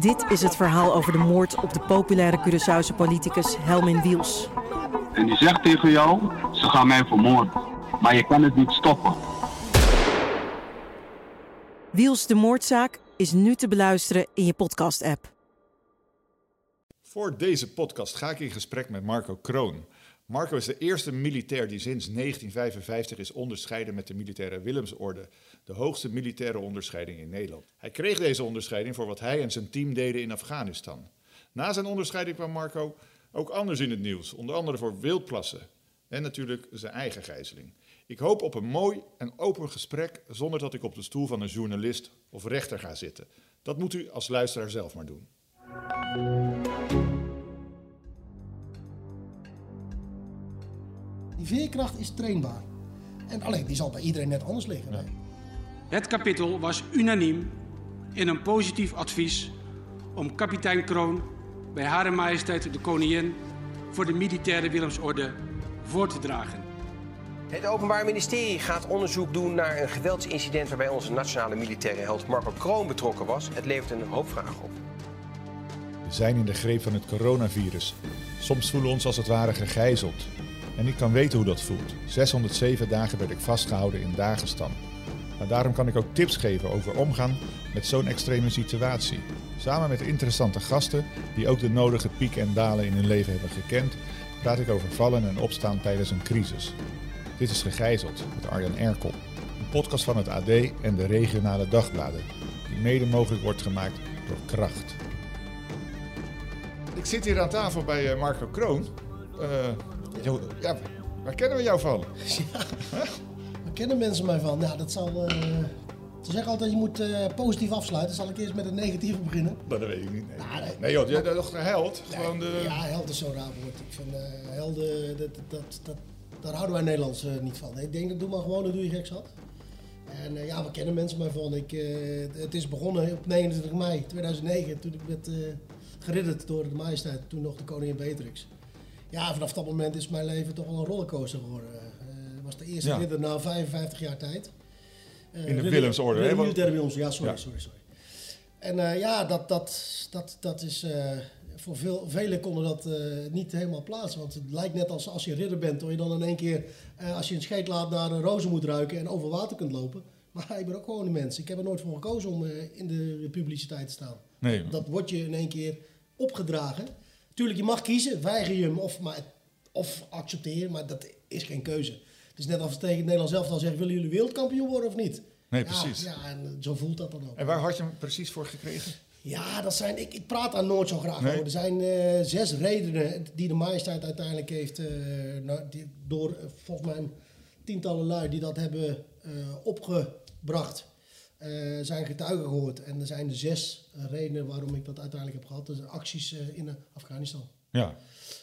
Dit is het verhaal over de moord op de populaire Curaçaose politicus Helmin Wiels. En die zegt tegen jou, ze gaan mij vermoorden. Maar je kan het niet stoppen. Wiels de moordzaak is nu te beluisteren in je podcast-app. Voor deze podcast ga ik in gesprek met Marco Kroon. Marco is de eerste militair die sinds 1955 is onderscheiden met de militaire Willemsorde, de hoogste militaire onderscheiding in Nederland. Hij kreeg deze onderscheiding voor wat hij en zijn team deden in Afghanistan. Na zijn onderscheiding kwam Marco ook anders in het nieuws, onder andere voor wildplassen en natuurlijk zijn eigen gijzeling. Ik hoop op een mooi en open gesprek zonder dat ik op de stoel van een journalist of rechter ga zitten. Dat moet u als luisteraar zelf maar doen. Die veerkracht is trainbaar. En alleen, die zal bij iedereen net anders liggen. Ja. Het kapitel was unaniem in een positief advies om kapitein Kroon bij Hare Majesteit de Koningin voor de militaire Willemsorde voor te dragen. Het Openbaar Ministerie gaat onderzoek doen naar een geweldsincident waarbij onze nationale militaire held Marco Kroon betrokken was. Het levert een hoop vragen op. We zijn in de greep van het coronavirus. Soms voelen we ons als het ware gegijzeld. En ik kan weten hoe dat voelt. 607 dagen werd ik vastgehouden in Dagestan. Maar daarom kan ik ook tips geven over omgaan met zo'n extreme situatie. Samen met interessante gasten die ook de nodige pieken en dalen in hun leven hebben gekend, praat ik over vallen en opstaan tijdens een crisis. Dit is Gegijzeld met Arjan Erkel, een podcast van het AD en de regionale dagbladen, die mede mogelijk wordt gemaakt door Kracht. Ik zit hier aan tafel bij Marco Kroon. Ja, waar kennen we jou van? Ja, waar kennen mensen mij van? Nou, dat zal... Ze zeggen altijd, je moet positief afsluiten. Zal ik eerst met het negatieve beginnen? Dat weet ik niet. Nee, nou, nee joh, jij bent toch een held? Nee, gewoon de... Ja, held is zo'n raar woord. Ik vind helden, daar houden wij Nederlands niet van. Ik denk, dat doe maar gewoon, dat doe je gek zat. En ja, waar kennen mensen mij van? Het is begonnen op 29 mei 2009, toen ik werd geridderd door de majesteit, toen nog de koningin Beatrix. Ja, vanaf dat moment is mijn leven toch wel een rollercoaster geworden. Het was de eerste ridder na 55 jaar tijd. In de Willemsorde, hè? In de militaire Willemsorde, sorry. En ja, dat is... Voor velen konden dat niet helemaal plaatsen. Want het lijkt net als je ridder bent, hoor je dan in één keer... Als je een scheet laat naar een rozen moet ruiken en over water kunt lopen. Maar ik ben ook gewoon een mens. Ik heb er nooit voor gekozen om in de publiciteit te staan. Nee. Dat wordt je in één keer opgedragen... Tuurlijk, je mag kiezen, weiger je hem of accepteer, maar dat is geen keuze. Het is net als tegen het Nederlands elftal zegt, willen jullie wereldkampioen worden of niet? Nee, precies. Ja, en zo voelt dat dan ook. En waar had je hem precies voor gekregen? Ja, dat zijn, ik praat daar nooit zo graag over. Er zijn 6 redenen die de majesteit uiteindelijk heeft, door volgens mij tientallen lui die dat hebben opgebracht. Zijn getuigen gehoord. En er zijn 6 redenen waarom ik dat uiteindelijk heb gehad. Dus acties in Afghanistan. Ja.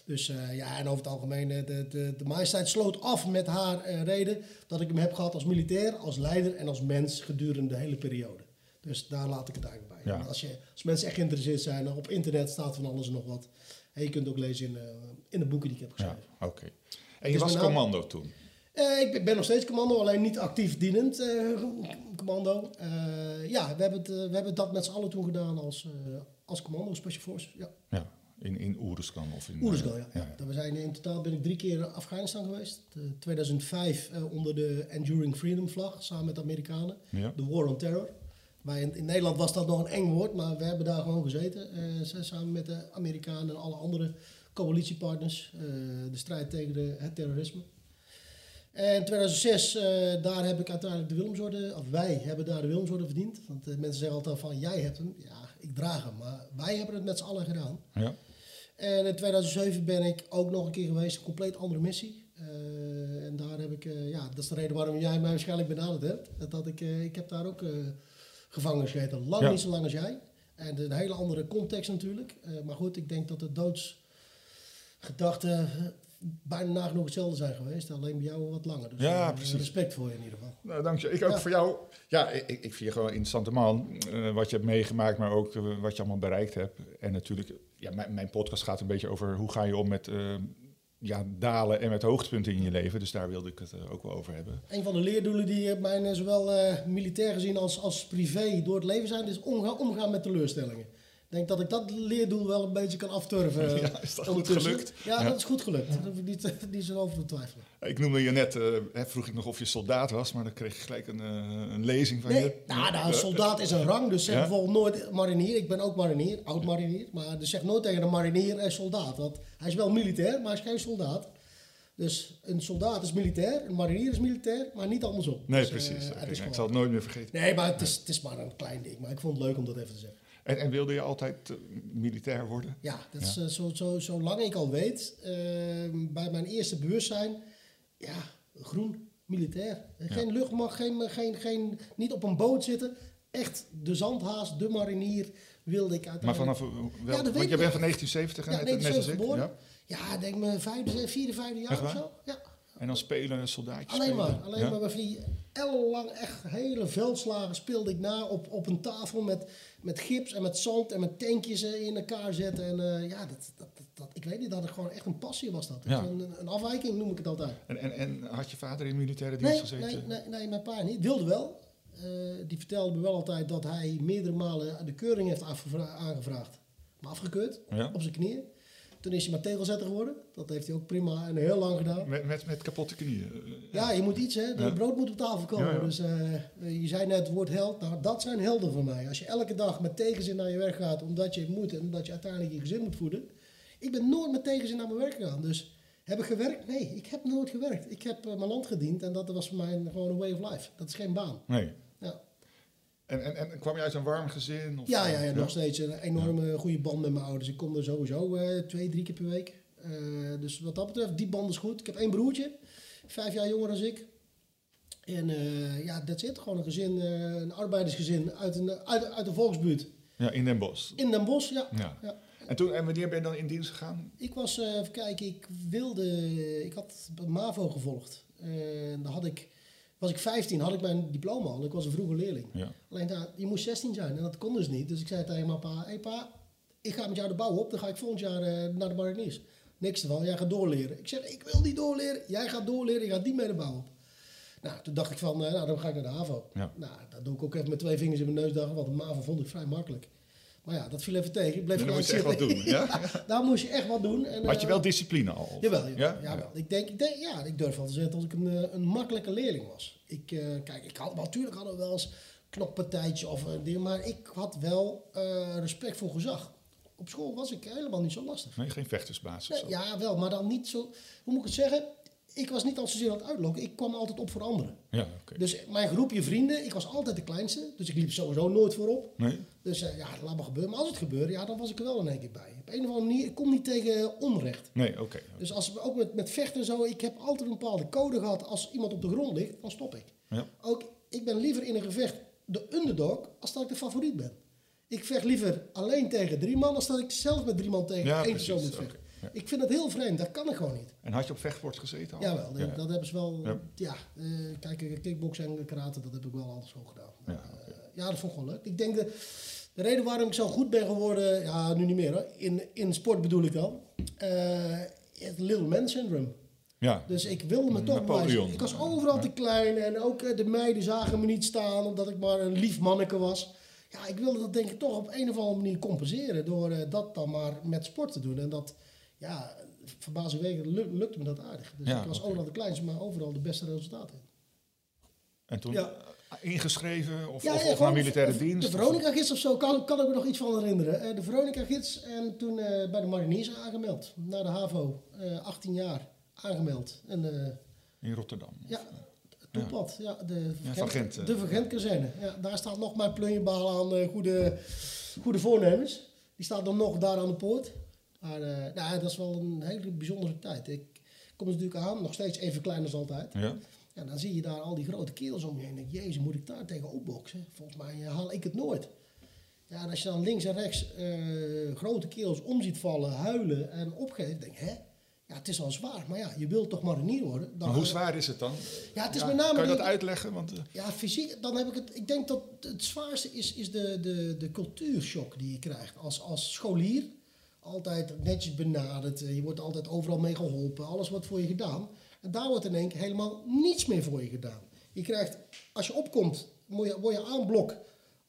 Dus ja, en over het algemeen, de majesteit sloot af met haar reden dat ik hem heb gehad als militair, als leider en als mens gedurende de hele periode. Dus daar laat ik het eigenlijk bij. Ja. Als mensen echt geïnteresseerd zijn, op internet staat van alles en nog wat. En je kunt ook lezen in de boeken die ik heb geschreven. Ja, oké. En je was commando toen? Ik ben nog steeds commando, alleen niet actief dienend commando. Ja, we hebben dat met z'n allen toen gedaan als commando, Special Forces. Ja, ja, in Uruzgan of in... Uruzgan, ja. In totaal ben ik 3 keer naar Afghanistan geweest. 2005 onder de Enduring Freedom vlag, samen met de Amerikanen. Ja. De War on Terror. Maar in Nederland was dat nog een eng woord, maar we hebben daar gewoon gezeten. Samen met de Amerikanen en alle andere coalitiepartners. De strijd tegen het terrorisme. En in 2006, daar heb ik uiteindelijk de Willemsorde, of wij hebben daar de Willemsorde verdiend. Want mensen zeggen altijd van, jij hebt hem. Ja, ik draag hem. Maar wij hebben het met z'n allen gedaan. Ja. En in 2007 ben ik ook nog een keer geweest, een compleet andere missie. En daar heb ik, dat is de reden waarom jij mij waarschijnlijk benaderd hebt. Dat ik heb daar ook gevangenis geheten. Niet zo lang als jij. En een hele andere context natuurlijk. Maar goed, ik denk dat de doodsgedachten... bijna nagenoeg hetzelfde zijn geweest, alleen bij jou wat langer. Dus ja, precies. Respect voor je in ieder geval. Nou, dank je. Ik ook voor jou. Ja, ik vind je gewoon een interessante man. Wat je hebt meegemaakt, maar ook wat je allemaal bereikt hebt. En natuurlijk, ja, mijn podcast gaat een beetje over hoe ga je om met dalen en met hoogtepunten in je leven. Dus daar wilde ik het ook wel over hebben. Een van de leerdoelen die mij zowel militair gezien als privé door het leven zijn, is omgaan met teleurstellingen. denk dat ik dat leerdoel wel een beetje kan afturven. Ja, is dat goed gelukt? Ja, dat is goed gelukt. Daar hoef ik niet zo over te twijfelen. Ik noemde je net, vroeg ik nog of je soldaat was, maar dan kreeg je gelijk een lezing van je. Nou, een soldaat is een rang, dus zeg bijvoorbeeld nooit marinier. Ik ben ook marinier, oud marinier, maar dus zeg nooit tegen een marinier en soldaat. Want hij is wel militair, maar hij is geen soldaat. Dus een soldaat is militair, een marinier is militair, maar niet andersom. Nee, dus, precies. Ik zal het nooit meer vergeten. Nee, maar het is maar een klein ding. Maar ik vond het leuk om dat even te zeggen. En wilde je altijd militair worden? Ja, dat is zolang ik al weet. Bij mijn eerste bewustzijn, ja, groen, militair. Geen luchtmacht, geen, niet op een boot zitten. Echt de zandhaas, de marinier wilde ik uiteindelijk. Maar vanaf wel? Ja, want je bent van 1970 en net geboren. Ja. Ja, denk me 54 jaar of zo. Ja. En dan spelen soldaatjes? Alleen maar met die ellenlang echt hele veldslagen speelde ik na op een tafel met gips en met zand en met tankjes in elkaar zetten. En ik weet niet, dat het gewoon echt een passie was dat. Ja. Een afwijking noem ik het altijd. En had je vader in militaire dienst gezeten? Nee, mijn pa niet. Wilde wel. Die vertelde me wel altijd dat hij meerdere malen de keuring heeft aangevraagd. Maar afgekeurd, op zijn knieën. Toen is hij maar tegelzetter geworden. Dat heeft hij ook prima en heel lang gedaan. Met kapotte knieën? Ja, je moet iets, hè. De brood moet op tafel komen. Ja. Dus je zei net het woord held. Nou, dat zijn helden voor mij. Als je elke dag met tegenzin naar je werk gaat, omdat je moet en omdat je uiteindelijk je gezin moet voeden. Ik ben nooit met tegenzin naar mijn werk gegaan. Dus heb ik gewerkt? Nee, ik heb nooit gewerkt. Ik heb mijn land gediend en dat was voor mij gewoon een way of life. Dat is geen baan. Nee. Ja. En kwam je uit een warm gezin? Of ja, nog steeds een enorme goede band met mijn ouders. Ik kom er sowieso 2-3 keer per week. Dus wat dat betreft, die band is goed. Ik heb 1 broertje, 5 jaar jonger dan ik. En dat zit. Gewoon een gezin, een arbeidersgezin uit de volksbuurt. Ja, in Den Bosch. In Den Bosch, ja. En wanneer ben je dan in dienst gegaan? Ik was, even kijken, ik had MAVO gevolgd. Dan had ik... Was ik 15, had ik mijn diploma al. Ik was een vroege leerling. Ja. Alleen, je moest 16 zijn en dat kon dus niet. Dus ik zei tegen mijn pa, hey pa, ik ga met jou de bouw op. Dan ga ik volgend jaar naar de mariniers. Niks ervan, jij gaat doorleren. Ik zeg, ik wil niet doorleren. Jij gaat doorleren, ik ga niet mee de bouw op. Nou, toen dacht ik van, dan ga ik naar de HAVO. Ja. Nou, dat doe ik ook even met 2 vingers in mijn neus. Want de MAVO vond ik vrij makkelijk. Maar ja, dat viel even tegen. Ik bleef gelijk zitten. Daar moest je echt wat doen, ja? Daar moest je echt wat doen. En, had je wel discipline al? Jawel. Ja. Ik denk, ik durf wel te zeggen dat ik een makkelijke leerling was. Natuurlijk hadden we wel eens een knokpartijtje of een ding. Maar ik had wel respect voor gezag. Op school was ik helemaal niet zo lastig. Nee, geen vechtersbasis. Nee, ja, wel, maar dan niet zo... Hoe moet ik het zeggen? Ik was niet al zozeer aan het uitlokken. Ik kwam altijd op voor anderen. Ja, okay. Dus mijn groepje vrienden, ik was altijd de kleinste. Dus ik liep sowieso nooit voorop. Nee. Dus laat maar gebeuren. Maar als het gebeurde, dan was ik er wel in één keer bij. Op een of andere manier, ik kom niet tegen onrecht. Nee, oké. Dus als we ook met vechten en zo, ik heb altijd een bepaalde code gehad. Als iemand op de grond ligt, dan stop ik. Ja. Ook, ik ben liever in een gevecht de underdog, als dat ik de favoriet ben. Ik vecht liever alleen tegen 3 man, als dat ik zelf met 3 man tegen één persoon moet vechten. Okay. Ja. Ik vind dat heel vreemd, dat kan ik gewoon niet. En had je op vechtsport gezeten al? Jawel, dat hebben ze wel... Kijk, kickboksen en karate, dat heb ik wel altijd zo gedaan. Dat vond ik gewoon leuk. Ik denk, de reden waarom ik zo goed ben geworden... Ja, nu niet meer hoor. In sport bedoel ik dan. Het little man syndrome. Ja. Dus ik wilde me toch wijzen. Ik was overal te klein. En ook de meiden zagen me niet staan, omdat ik maar een lief manneke was. Ja, ik wilde dat denk ik toch op een of andere manier compenseren. Door dat dan maar met sport te doen. En dat... Ja, verbazingwekkend lukte me dat aardig. Dus ik was overal de kleinste, maar overal de beste resultaten. En toen ingeschreven of naar militaire dienst? De Veronica-gids of zo, kan ik me nog iets van herinneren. De Veronica-gids en toen bij de mariniers aangemeld. Naar de HAVO, 18 jaar aangemeld. En, in Rotterdam? Ja, toepad. Ja, de Vergentkazerne. Ja, daar staat nog mijn plunjebaal aan goede voornemens. Die staat dan nog daar aan de poort. Maar dat is wel een hele bijzondere tijd. Ik kom natuurlijk aan, nog steeds even klein als altijd. Ja. En dan zie je daar al die grote kerels om je heen. En denk, jezus, moet ik daar tegen opboksen? Volgens mij haal ik het nooit. Ja, en als je dan links en rechts grote kerels om ziet vallen, huilen en opgeven, denk hè? Ja, het is al zwaar. Maar ja, je wilt toch marinier worden. Dan maar hoe zwaar is het dan? Ja, het is met name... Kan je dat uitleggen? Want, ja, fysiek, dan heb ik het... Ik denk dat het zwaarste is de cultuurshock die je krijgt als scholier. Altijd netjes benaderd, je wordt altijd overal mee geholpen, alles wordt voor je gedaan. En daar wordt in één keer helemaal niets meer voor je gedaan. Je krijgt, als je opkomt, word je aanblok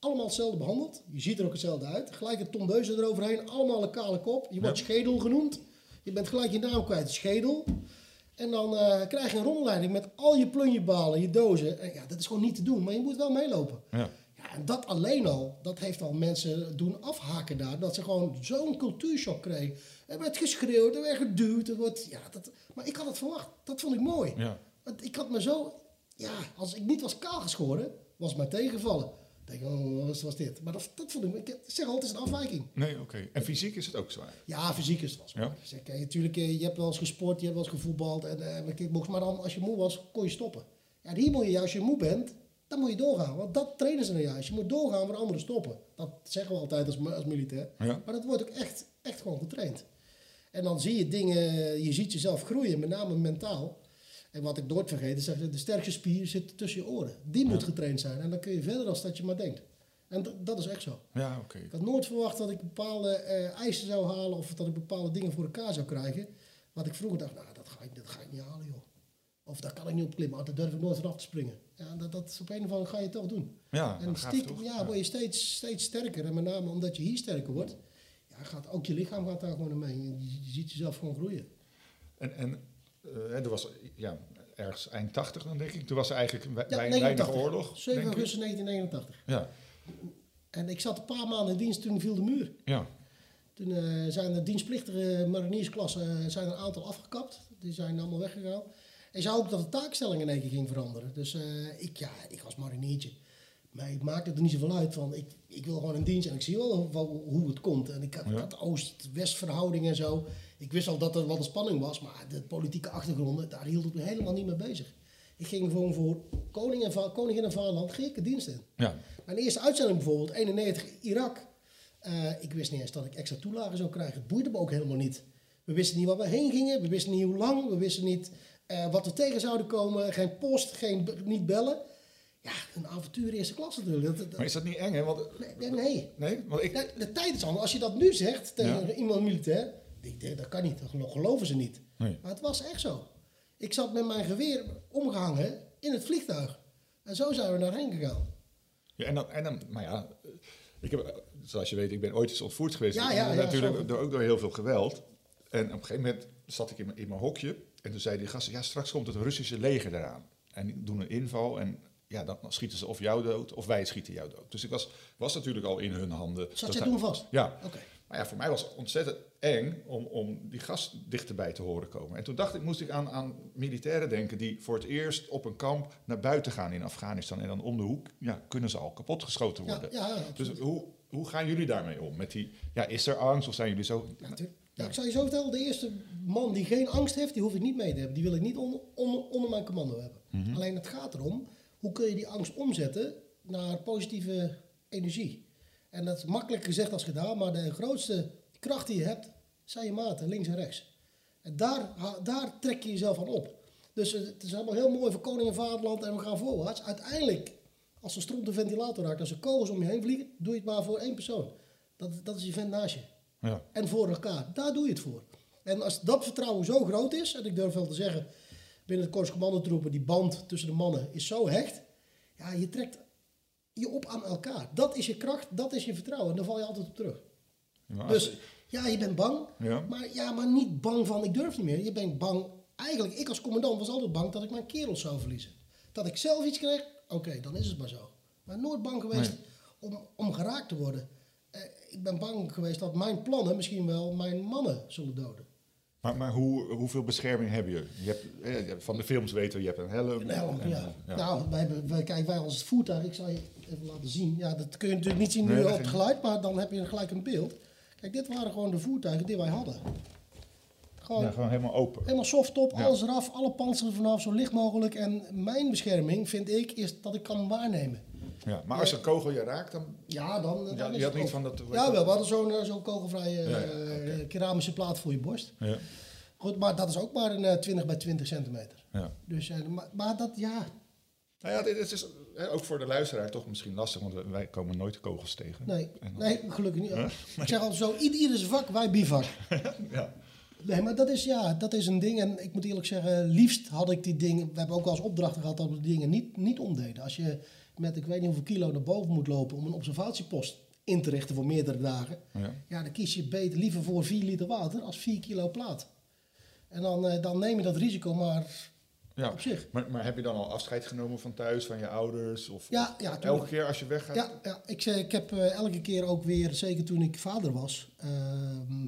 allemaal hetzelfde behandeld. Je ziet er ook hetzelfde uit. Gelijk een tondeuze eroverheen. Allemaal een kale kop. Je wordt schedel genoemd. Je bent gelijk je naam kwijt. Schedel. En dan krijg je een rondleiding met al je plunjebalen, je dozen. En ja, dat is gewoon niet te doen. Maar je moet wel meelopen. Ja. Ja, en dat alleen al, dat heeft al mensen doen afhaken daar. Dat ze gewoon zo'n cultuurshock kregen. Er werd geschreeuwd, er werd geduwd. Maar ik had het verwacht. Dat vond ik mooi. Ja. Want ik had me zo... Ja, als ik niet was kaalgeschoren, was mij tegengevallen. Ik denk, oh, wat was dit? Maar dat vond ik... Ik zeg altijd, het is een afwijking. Nee, oké. Okay. En fysiek is het ook zwaar? Ja, fysiek is het wel zwaar. Ja. Zeg, natuurlijk, je hebt wel eens gesport, je hebt wel eens gevoetbald. Maar dan, als je moe was, kon je stoppen. Ja, hier moet je juist, als je moe bent, dan moet je doorgaan. Want dat trainen ze nou juist. Je moet doorgaan waar anderen stoppen. Dat zeggen we altijd als militair. Ja. Maar dat wordt ook echt gewoon getraind. En dan zie je dingen, je ziet jezelf groeien, met name mentaal. En wat ik nooit vergeet is dat de sterkste spier zit tussen je oren. Die moet getraind zijn. En dan kun je verder dan dat je maar denkt. En dat is echt zo. Ja, okay. Ik had nooit verwacht dat ik bepaalde eisen zou halen. Of dat ik bepaalde dingen voor elkaar zou krijgen. Wat ik vroeger dacht, nou dat ga ik niet halen joh. Of daar kan ik niet op klimmen. Daar durf ik nooit vanaf te springen. Ja, dat op een of andere ga je toch doen. Ja, en stiekem word je steeds sterker. En met name omdat je hier sterker wordt. Ja, ook je lichaam gaat daar gewoon mee. Je ziet jezelf gewoon groeien. Er was ergens eind 80 dan denk ik. Toen was er eigenlijk weinig oorlog. 7 augustus 1989. Ja. En ik zat een paar maanden in dienst, toen viel de muur. Ja. Toen zijn de dienstplichtige mariniersklassen een aantal afgekapt. Die zijn allemaal weggegaan. Ik zou ook dat de taakstelling in één keer ging veranderen. Dus ik was mariniertje. Maar ik maakte er niet zoveel uit van. Ik wil gewoon in dienst en ik zie wel hoe het komt. En ik had Oost-West verhouding en zo. Ik wist al dat er wat een spanning was. Maar de politieke achtergronden, daar hield ik me helemaal niet mee bezig. Ik ging gewoon voor koningin en vaderland ging ik de dienst in. Ja. Mijn eerste uitzending bijvoorbeeld, 91, Irak. Ik wist niet eens dat ik extra toelagen zou krijgen. Het boeide me ook helemaal niet. We wisten niet waar we heen gingen. We wisten niet hoe lang. We wisten niet wat we tegen zouden komen. Geen post, niet bellen. Ja, een avontuur eerste klasse natuurlijk. Maar is dat niet eng, hè? Want, nee. Want de tijd is anders. Als je dat nu zegt tegen iemand militair... Dat kan niet, dat geloven ze niet. Nee. Maar het was echt zo. Ik zat met mijn geweer omgehangen in het vliegtuig. En zo zijn we daarheen gegaan. Ja, ik heb, zoals je weet, ik ben ooit eens ontvoerd geweest. Natuurlijk door heel veel geweld. En op een gegeven moment zat ik in mijn hokje. En toen zeiden die gasten, straks komt het Russische leger eraan. En die doen een inval en... Ja, dan schieten ze of jou dood, of wij schieten jou dood. Dus ik was natuurlijk al in hun handen. Zat je toen vast? Ja. Okay. Maar ja, voor mij was het ontzettend eng om die gast dichterbij te horen komen. En toen dacht ik, moest ik aan militairen denken die voor het eerst op een kamp naar buiten gaan in Afghanistan. En dan om de hoek kunnen ze al kapotgeschoten worden. Ja, dus hoe gaan jullie daarmee om? Met die, is er angst of zijn jullie zo... Ja, ik zou je zo vertellen, de eerste man die geen angst heeft, die hoef ik niet mee te hebben. Die wil ik niet onder mijn commando hebben. Mm-hmm. Alleen het gaat erom... Hoe kun je die angst omzetten naar positieve energie? En dat is makkelijk gezegd als gedaan, maar de grootste kracht die je hebt, zijn je maten, links en rechts. En daar trek je jezelf aan op. Dus het is allemaal heel mooi voor koning en vaderland en we gaan voorwaarts. Uiteindelijk, als een strop de ventilator raakt, als er kogels om je heen vliegen, doe je het maar voor één persoon. Dat is je vent naast je. Ja. En voor elkaar, daar doe je het voor. En als dat vertrouwen zo groot is, en ik durf wel te zeggen... Binnen de korps commandotroepen, die band tussen de mannen is zo hecht. Ja, je trekt je op aan elkaar. Dat is je kracht, dat is je vertrouwen. En daar val je altijd op terug. Ja, dus ja, je bent bang. Ja. Maar niet bang van ik durf niet meer. Je bent bang. Eigenlijk, ik als commandant was altijd bang dat ik mijn kerels zou verliezen. Dat ik zelf iets kreeg, oké, dan is het maar zo. Maar nooit bang geweest om geraakt te worden. Ik ben bang geweest dat mijn plannen misschien wel mijn mannen zullen doden. Maar hoeveel bescherming heb je? Van de films weten we, je hebt een helm. Nou, wij als het voertuig, ik zal je even laten zien. Ja, dat kun je natuurlijk niet zien nu op het geluid, maar dan heb je gelijk een beeld. Kijk, dit waren gewoon de voertuigen die wij hadden. Gewoon helemaal open. Helemaal soft top, alles eraf, alle panseren vanaf, zo licht mogelijk. En mijn bescherming, vind ik, is dat ik kan waarnemen. Ja, maar als een kogel je raakt, dan... Ja, dan ja, je had niet van dat... Ja, wel, we hadden zo'n kogelvrije keramische plaat voor je borst. Ja. Goed, maar dat is ook maar een 20 bij 20 centimeter. Ja. Dus, maar dat, ja... Nou ja, dit is ook voor de luisteraar toch misschien lastig, want wij komen nooit kogels tegen. Nee, gelukkig niet. Ja. Ik zeg altijd zo, ieder is vak, wij bivak. Ja. Nee, maar dat is een ding. En ik moet eerlijk zeggen, liefst had ik die dingen... We hebben ook wel eens opdrachten gehad dat we die dingen niet omdeden. Als je... met ik weet niet hoeveel kilo naar boven moet lopen om een observatiepost in te richten voor meerdere dagen. Ja, ja, dan kies je beter liever voor 4 liter water als 4 kilo plaat. En dan neem je dat risico maar ja, op zich. Maar heb je dan al afscheid genomen van thuis, van je ouders? Of, ja, ja, of elke keer als je weggaat? Ja, ja, ik heb elke keer ook weer, zeker toen ik vader was,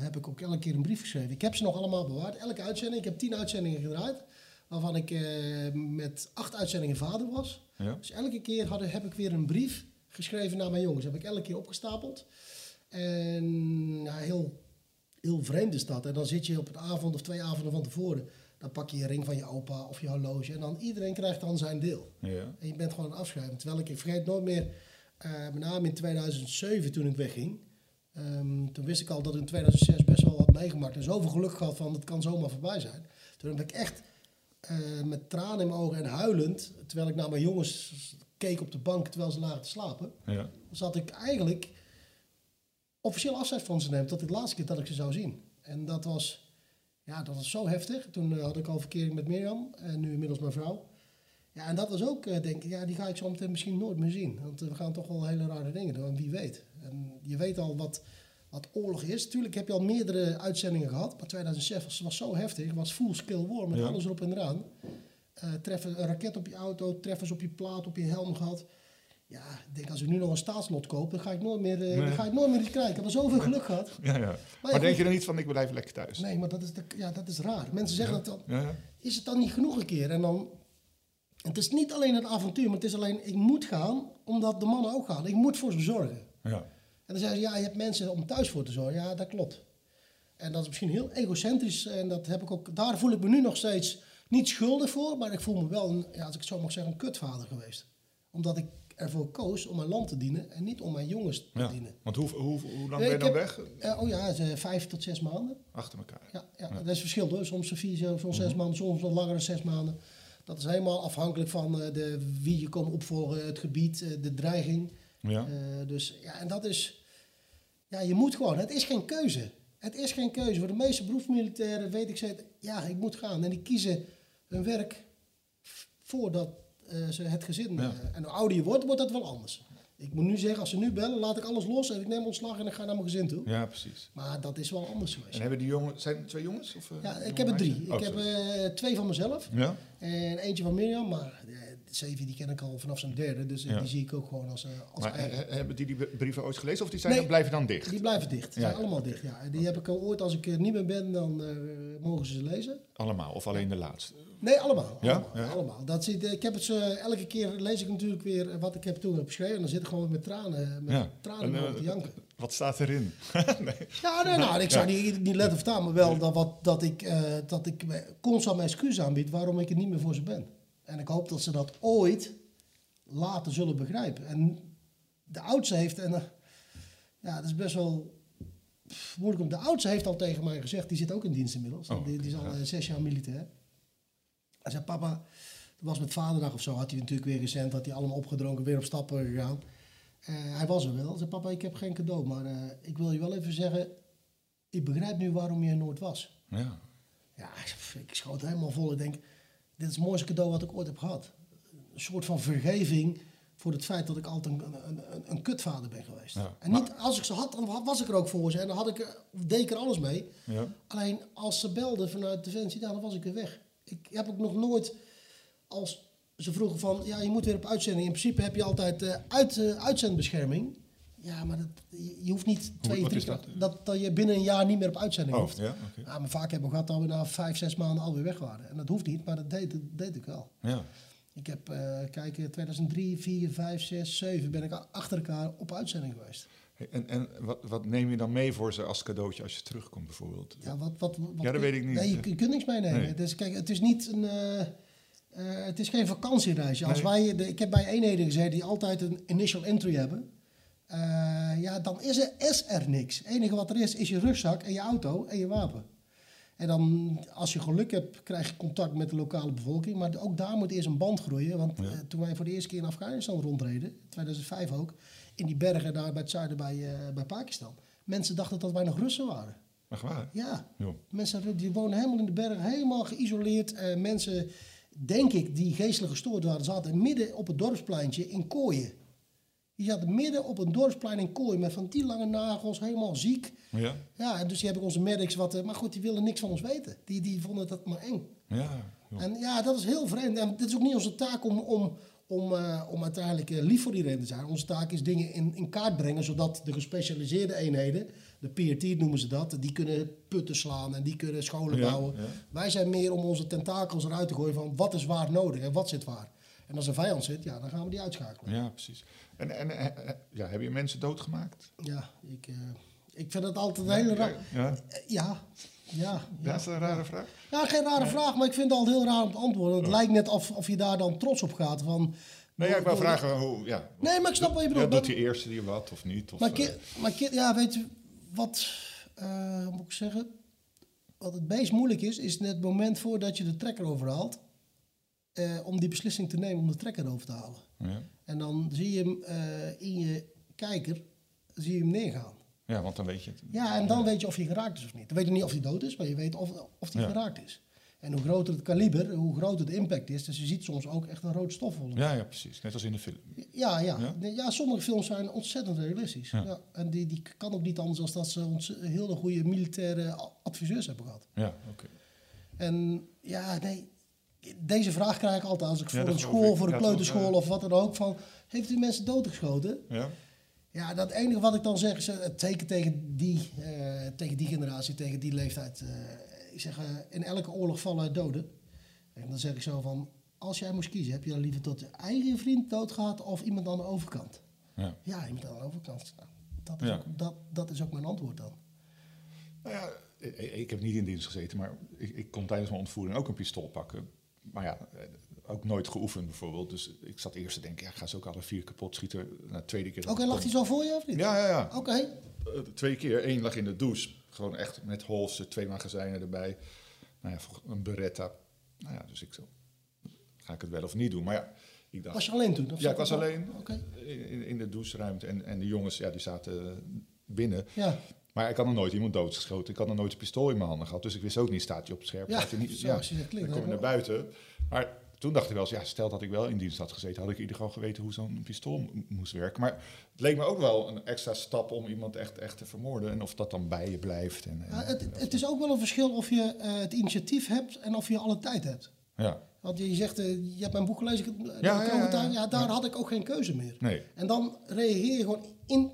heb ik ook elke keer een brief geschreven. Ik heb ze nog allemaal bewaard. Elke uitzending, ik heb 10 uitzendingen gedraaid. Waarvan ik met 8 uitzendingen vader was. Ja. Dus elke keer heb ik weer een brief geschreven naar mijn jongens. Dat heb ik elke keer opgestapeld. En ja, heel vreemd is dat. En dan zit je op een avond of 2 avonden van tevoren. Dan pak je een ring van je opa of je horloge. En dan iedereen krijgt dan zijn deel. Ja. En je bent gewoon aan het afschrijven. Terwijl ik vergeet nooit meer, met name in 2007 toen ik wegging. Toen wist ik al dat in 2006 best wel wat meegemaakt. En zoveel geluk gehad van het kan zomaar voorbij zijn. Toen heb ik echt... met tranen in mijn ogen en huilend, terwijl ik naar mijn jongens keek op de bank terwijl ze lagen te slapen, ja, zat ik eigenlijk officieel afscheid van ze nemen tot de laatste keer dat ik ze zou zien. En dat was zo heftig. Toen had ik al verkering met Mirjam en nu inmiddels mijn vrouw. Ja, en dat was ook, denk ik, ja, die ga ik zo meteen misschien nooit meer zien. Want we gaan toch wel hele rare dingen doen en wie weet. En je weet al wat oorlog is. Tuurlijk heb je al meerdere uitzendingen gehad. Maar 2006 was zo heftig. Was full scale war met alles erop en eraan. Treffen, een raket op je auto. Treffers op je plaat, op je helm gehad. Ja, ik denk als ik nu nog een staatslot koop... dan ga ik nooit meer iets krijgen. Ik heb al zoveel geluk gehad. Ja, ja. Maar denk je dan niet van ik blijf lekker thuis? Nee, maar dat is raar. Mensen zeggen dat dan... Ja, ja. Is het dan niet genoeg een keer? En dan... Het is niet alleen het avontuur. Maar het is alleen ik moet gaan omdat de mannen ook gaan. Ik moet voor ze zorgen. Ja. En dan zeggen ze, ja, je hebt mensen om thuis voor te zorgen. Ja, dat klopt. En dat is misschien heel egocentrisch. En dat heb ik ook, daar voel ik me nu nog steeds niet schuldig voor. Maar ik voel me wel, als ik het zo mag zeggen, een kutvader geweest. Omdat ik ervoor koos om mijn land te dienen en niet om mijn jongens te dienen. Want hoe lang ben je dan weg? 5 tot 6 maanden. Achter elkaar. Ja. Dat is verschil. Hoor. Soms 4, soms 6 maanden, soms wat langer dan 6 maanden. Dat is helemaal afhankelijk van wie je komt opvolgen, het gebied, de dreiging. Ja. En dat is... Ja, je moet gewoon. Het is geen keuze. Het is geen keuze. Voor de meeste beroepsmilitairen weet ik zeker, ja, ik moet gaan. En die kiezen hun werk voordat ze het gezin... Ja. En hoe ouder je wordt, wordt dat wel anders. Ik moet nu zeggen, als ze nu bellen, laat ik alles los en ik neem ontslag en ik ga naar mijn gezin toe. Ja, precies. Maar dat is wel anders geweest. En hebben die jongens... Zijn er 2 jongens? Of, ja, ik heb er 3. Ik heb 2 van mezelf. Ja. En eentje van Mirjam, maar... 7, die ken ik al vanaf zijn 3e, dus die zie ik ook gewoon als maar eigen. Hebben die brieven ooit gelezen of die zijn blijven dan dicht? Die blijven dicht, zijn allemaal dicht. Ja. Die heb ik al ooit, als ik er niet meer ben, dan mogen ze lezen. Allemaal, of alleen de laatste? Nee, allemaal. Ja? Allemaal. Ja. Allemaal. Dat zit, ik heb het elke keer lees ik natuurlijk weer wat ik heb geschreven en dan zit ik gewoon met tranen op te janken. Wat staat erin? Nee. Ja, ik zou niet letten vertaan, maar wel dat ik constant mijn excuus aanbied waarom ik er niet meer voor ze ben. En ik hoop dat ze dat ooit later zullen begrijpen. En de oudste heeft... dat is best wel moeilijk. De oudste heeft al tegen mij gezegd... Die zit ook in dienst inmiddels. Oh, die is al 6 jaar militair. Hij zei, papa... Dat was met vaderdag of zo. Had hij natuurlijk weer recent... Had hij allemaal opgedronken, weer op stappen gegaan. Hij was er wel. Hij zei, papa, ik heb geen cadeau. Maar ik wil je wel even zeggen... Ik begrijp nu waarom je er nooit was. Ja. Ja, ik schoot helemaal vol. Ik denk... Dit is het mooiste cadeau wat ik ooit heb gehad. Een soort van vergeving voor het feit dat ik altijd een kutvader ben geweest. Ja, en niet als ik ze had, dan was ik er ook voor ze. En dan deed ik er alles mee. Ja. Alleen als ze belden vanuit Defensie, dan was ik weer weg. Ik heb ook nog nooit, als ze vroegen van... Ja, je moet weer op uitzending. In principe heb je altijd uitzendbescherming. Ja, maar je hoeft niet 2, 3... Dat je binnen een jaar niet meer op uitzending hoeft. Ja, okay. Maar vaak hebben we gehad dat we na 5, 6 maanden alweer weg waren. En dat hoeft niet, maar dat deed ik wel. Ja. Ik heb, 2003, 2004, 2005, 2006, 2007 ben ik achter elkaar op uitzending geweest. Hey, en wat neem je dan mee voor ze als cadeautje als je terugkomt bijvoorbeeld? Ja, dat weet ik niet. Nee, je kunt niks meenemen. Nee. Dus, kijk, het is niet een... het is geen vakantiereisje. Nee. Ik heb bij eenheden gezeten die altijd een initial entry hebben... dan is er niks. Het enige wat er is je rugzak en je auto en je wapen. En dan, als je geluk hebt, krijg je contact met de lokale bevolking. Maar ook daar moet eerst een band groeien. Want toen wij voor de eerste keer in Afghanistan rondreden, 2005 ook... in die bergen daar bij het zuiden bij Pakistan... mensen dachten dat wij nog Russen waren. Echt waar? Ja. Jo. Mensen die wonen helemaal in de bergen, helemaal geïsoleerd. Mensen denk ik, die geestelijk gestoord waren, zaten midden op het dorpspleintje in kooien. Die zaten midden op een dorpsplein in kooi met van die lange nagels, helemaal ziek. Ja. Ja, en dus die hebben onze medics wat... Maar goed, die willen niks van ons weten. Die vonden dat maar eng. Ja. En ja, dat is heel vreemd. En dit is ook niet onze taak om uiteindelijk lief voor iedereen te zijn. Onze taak is dingen in kaart brengen, zodat de gespecialiseerde eenheden, de PRT noemen ze dat, die kunnen putten slaan en die kunnen scholen bouwen. Ja. Wij zijn meer om onze tentakels eruit te gooien van wat is waar nodig en wat zit waar. En als een vijand zit, ja, dan gaan we die uitschakelen. Ja, precies. En heb je mensen doodgemaakt? Ja, ik vind dat altijd een hele raar... Ja, is dat een rare vraag? Ja, geen rare vraag, maar ik vind het altijd heel raar om te antwoorden. Het lijkt net of je daar dan trots op gaat. Van, nee, ja, ik wou vragen hoe... Ja. Nee, maar ik snap wat je bedoelt. Ja, doet die eerste die wat of niet? Of, maar weet je wat... moet ik zeggen? Wat het meest moeilijk is net het moment voordat je de trekker overhaalt. Om die beslissing te nemen om de trekker over te halen. Ja. En dan zie je hem in je kijker, zie je hem neergaan. Ja, want dan weet je het. Ja, en dan weet je of hij geraakt is of niet. Dan weet je niet of hij dood is, maar je weet of hij geraakt is. En hoe groter het kaliber, hoe groter de impact is. Dus je ziet soms ook echt een rood stof rollen. Ja, ja, precies. Net als in de film. Ja, sommige films zijn ontzettend realistisch. Ja. Ja, en die kan ook niet anders dan dat ze ons heel de goede militaire adviseurs hebben gehad. Ja, oké. En ja, nee... Deze vraag krijg ik altijd als ik voor een school, voor een kleuterschool of wat dan ook. Van, heeft u mensen doodgeschoten? Ja. Ja, dat enige wat ik dan zeg is, zeker tegen die generatie, tegen die leeftijd. Ik zeg, in elke oorlog vallen uit doden. En dan zeg ik zo van, als jij moest kiezen, heb je dan liever tot je eigen vriend doodgaat of iemand aan de overkant? Ja, ja, iemand aan de overkant. Nou, dat is ook mijn antwoord dan. Nou ja, ik heb niet in dienst gezeten, maar ik kon tijdens mijn ontvoering ook een pistool pakken. Maar ja, ook nooit geoefend bijvoorbeeld. Dus ik zat eerst te denken, ja, ik ga ze ook alle 4 kapot schieten. Na de tweede keer... Oké, lag hij zo voor je of niet? Ja. Oké. 2 keer. 1 lag in de douche. Gewoon echt met holster, 2 magazijnen erbij. Nou ja, een Beretta. Nou ja, dus ik zo... Ga ik het wel of niet doen? Maar ja, ik dacht... Was je alleen toen? Ja, ik was alleen. Oké. In de doucheruimte. En de jongens, ja, die zaten binnen. Ja. Maar ik had nog nooit iemand doodgeschoten. Ik had nog nooit een pistool in mijn handen gehad. Dus ik wist ook niet, staat hij op het scherp? Ja, dan kom je naar buiten. Maar toen dacht ik wel eens, ja, stel dat ik wel in dienst had gezeten... had ik in ieder geval geweten hoe zo'n pistool moest werken. Maar het leek me ook wel een extra stap om iemand echt te vermoorden. En of dat dan bij je blijft. Het is ook wel een verschil of je het initiatief hebt... en of je alle tijd hebt. Ja. Want je zegt, je hebt mijn boek gelezen. Daar had ik ook geen keuze meer. Nee. En dan reageer je gewoon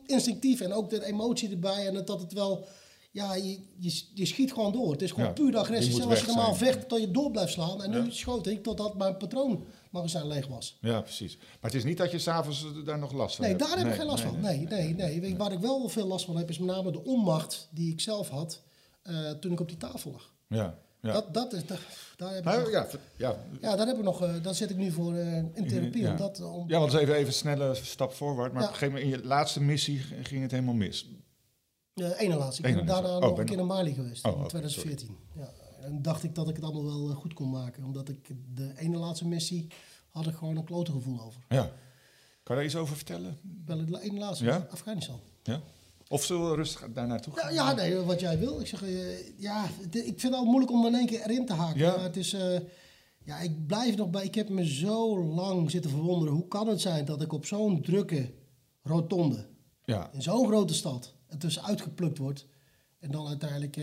instinctief. En ook de emotie erbij. En dat het wel... Ja, je schiet gewoon door. Het is gewoon puur de agressie. Zelfs als je normaal vecht tot je door blijft slaan. En nu schoot ik totdat mijn patroonmagazijn leeg was. Ja, precies. Maar het is niet dat je s'avonds daar nog last van hebt. Nee, daar heb ik geen last van. Nee. Waar ik wel veel last van heb... is met name de onmacht die ik zelf had... toen ik op die tafel lag. Ja. Ja. Daar zit ik nu voor in therapie. Ja. Want dat is even een snelle stap voorwaard. Maar op een gegeven moment in je laatste missie ging het helemaal mis. Ene laatste. Ik ben daarna nog een keer naar Mali geweest in 2014. Ja. En dacht ik dat ik het allemaal wel goed kon maken. Omdat ik de ene laatste missie had ik gewoon een klote gevoel over. Ja. Kan je daar iets over vertellen? Wel de ene laatste, Afghanistan. Ja. Of zullen we rustig daar naartoe gaan? Ja, nee, wat jij wil. Ik zeg, ik vind het al moeilijk om in één keer erin te haken. Ja. Maar het is, ik blijf nog bij... Ik heb me zo lang zitten verwonderen. Hoe kan het zijn dat ik op zo'n drukke rotonde... in zo'n grote stad... het dus uitgeplukt wordt... en dan uiteindelijk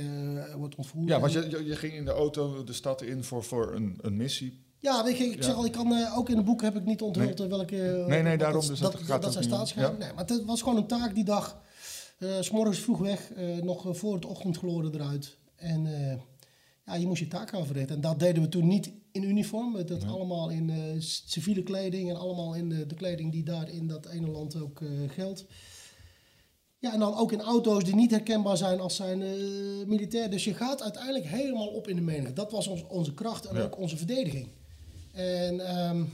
wordt ontvoerd. Ja, want je ging in de auto de stad in voor een missie... Ja, ik zeg al, ik kan ook in het boek heb ik niet onthuld welke... Nee, daarom... Dus dat zijn staatsgeheimen. Nee, maar het was gewoon een taak die dag... 's morgens vroeg weg, nog voor het ochtendgloren eruit. En je moest je taak gaan verrichten. En dat deden we toen niet in uniform. Dat allemaal in civiele kleding en allemaal in de kleding die daar in dat ene land ook geldt. Ja, en dan ook in auto's die niet herkenbaar zijn als zijn militair. Dus je gaat uiteindelijk helemaal op in de menigte. Dat was onze kracht en ook onze verdediging. En en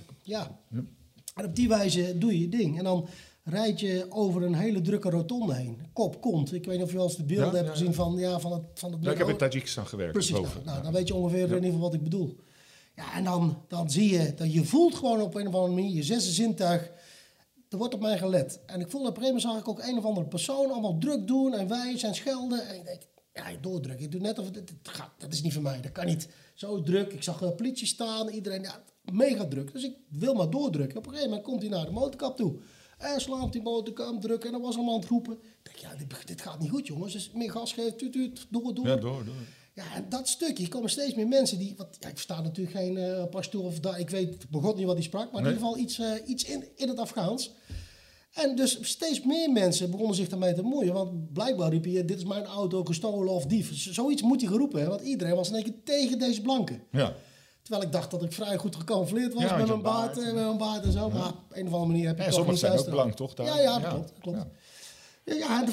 op die wijze doe je je ding. En dan... rijd je over een hele drukke rotonde heen. Kop, kont. Ik weet niet of je wel eens de beelden hebt gezien van het... Ik heb in Tadzjikistan gewerkt. Precies. Dan weet je ongeveer in ieder geval wat ik bedoel. Ja, en dan zie je... dat je voelt gewoon op een of andere manier... je zesde zintuig... er wordt op mij gelet. En ik voelde op een gegeven moment... zag ik ook een of andere persoon allemaal druk doen... en wijs en schelden. En ik denk... ja, doordrukken. Ik doe net of... dat is niet voor mij. Dat kan niet. Zo druk. Ik zag de politie staan. Iedereen... Ja, mega druk. Dus ik wil maar doordrukken. Op een gegeven moment komt hij naar de motorkap toe. En slaapt die motorkap drukken. En dan was allemaal aan het roepen. Ik dacht, ja, dit gaat niet goed, jongens. Dus meer gas geeft, door. Ja, door. Ja, en dat stukje. Er komen steeds meer mensen die... ik versta natuurlijk geen pastoor of... Ik weet begot niet wat hij sprak. Maar in ieder geval iets in het Afghaans. En dus steeds meer mensen begonnen zich daarmee te bemoeien. Want blijkbaar riep hij, dit is mijn auto, gestolen of dief. Zoiets moet hij geroepen. Hè? Want iedereen was in één keer tegen deze blanken. Ja. Terwijl ik dacht dat ik vrij goed gecamoufleerd was met mijn baard en zo. Ja. Maar op een of andere manier heb ik toch niet zijn ook blank, toch? Daar? Ja, dat klopt. Ja. Ja, en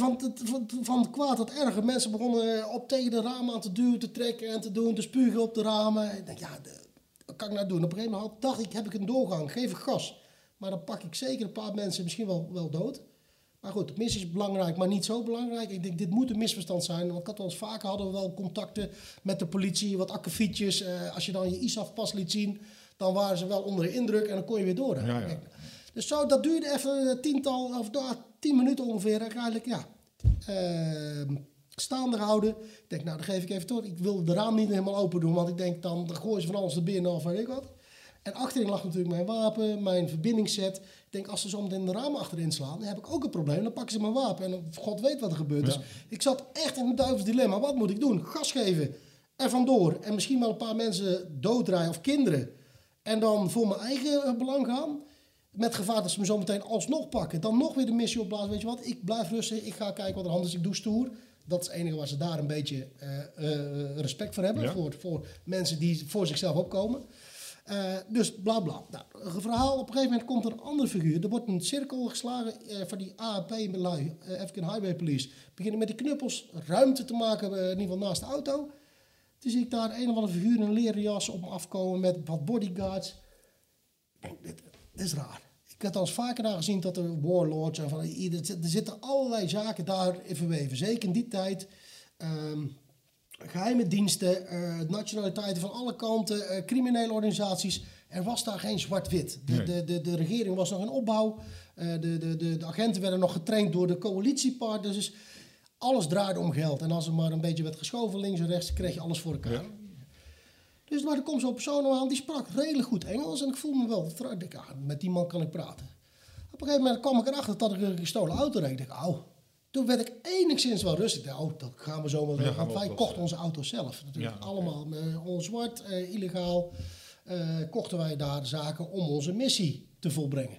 van kwaad tot erger. Mensen begonnen op tegen de ramen aan te duwen, te trekken en te doen. Te spugen op de ramen. Ik denk, wat kan ik nou doen? Op een gegeven moment dacht ik, heb ik een doorgang, geef ik gas. Maar dan pak ik zeker een paar mensen misschien wel dood. Maar goed, de missie is belangrijk, maar niet zo belangrijk. Ik denk, dit moet een misverstand zijn. Want ik had wel eens vaker, hadden we wel contacten met de politie, wat akkefietjes. Als je dan je ISAF-pas liet zien, dan waren ze wel onder de indruk en dan kon je weer door. Ja. Dus zo, dat duurde even een 10 minuten ongeveer. Eigenlijk, staande houden. Ik denk, nou, dan geef ik even door. Ik wil de raam niet helemaal open doen, want ik denk, dan gooien ze van alles naar binnen of weet ik wat. En achterin lag natuurlijk mijn wapen, mijn verbindingsset. Ik denk, als ze zo meteen de ramen achterin slaan, dan heb ik ook een probleem. Dan pakken ze mijn wapen en god weet wat er gebeurt. Ja. Dus ik zat echt in een duivels dilemma. Wat moet ik doen? Gas geven en vandoor. En misschien wel een paar mensen doodrijden of kinderen. En dan voor mijn eigen belang gaan. Met gevaar dat ze me zo meteen alsnog pakken. Dan nog weer de missie opblazen. Weet je wat, ik blijf rustig. Ik ga kijken wat er anders is. Ik doe stoer. Dat is het enige waar ze daar een beetje respect voor hebben. Ja. Voor mensen die voor zichzelf opkomen. Dus bla bla. Nou, een verhaal, op een gegeven moment komt er een andere figuur. Er wordt een cirkel geslagen van die AHP, African Highway Police. Beginnen met die knuppels ruimte te maken, in ieder geval naast de auto. Toen zie ik daar een of andere figuur in een leren jas op me afkomen met wat bodyguards. Dit is raar. Ik had al eens vaker daar gezien dat er warlords en van er zitten allerlei zaken daar verweven. Zeker in die tijd. Geheime diensten, nationaliteiten van alle kanten, criminele organisaties. Er was daar geen zwart-wit. De regering was nog in opbouw. De agenten werden nog getraind door de coalitiepartners. Dus alles draaide om geld. En als er maar een beetje werd geschoven links en rechts, kreeg je alles voor elkaar. Ja. Dus maar er komt zo'n persoon aan, die sprak redelijk goed Engels. En ik voelde me wel, ik dacht, met die man kan ik praten. Op een gegeven moment kwam ik erachter dat ik een gestolen auto reed. Ik dacht, toen werd ik enigszins wel rustig. Dat gaan we zo wel doen. Want wij kochten onze auto's zelf. Natuurlijk allemaal onzwart, illegaal. Kochten wij daar zaken om onze missie te volbrengen.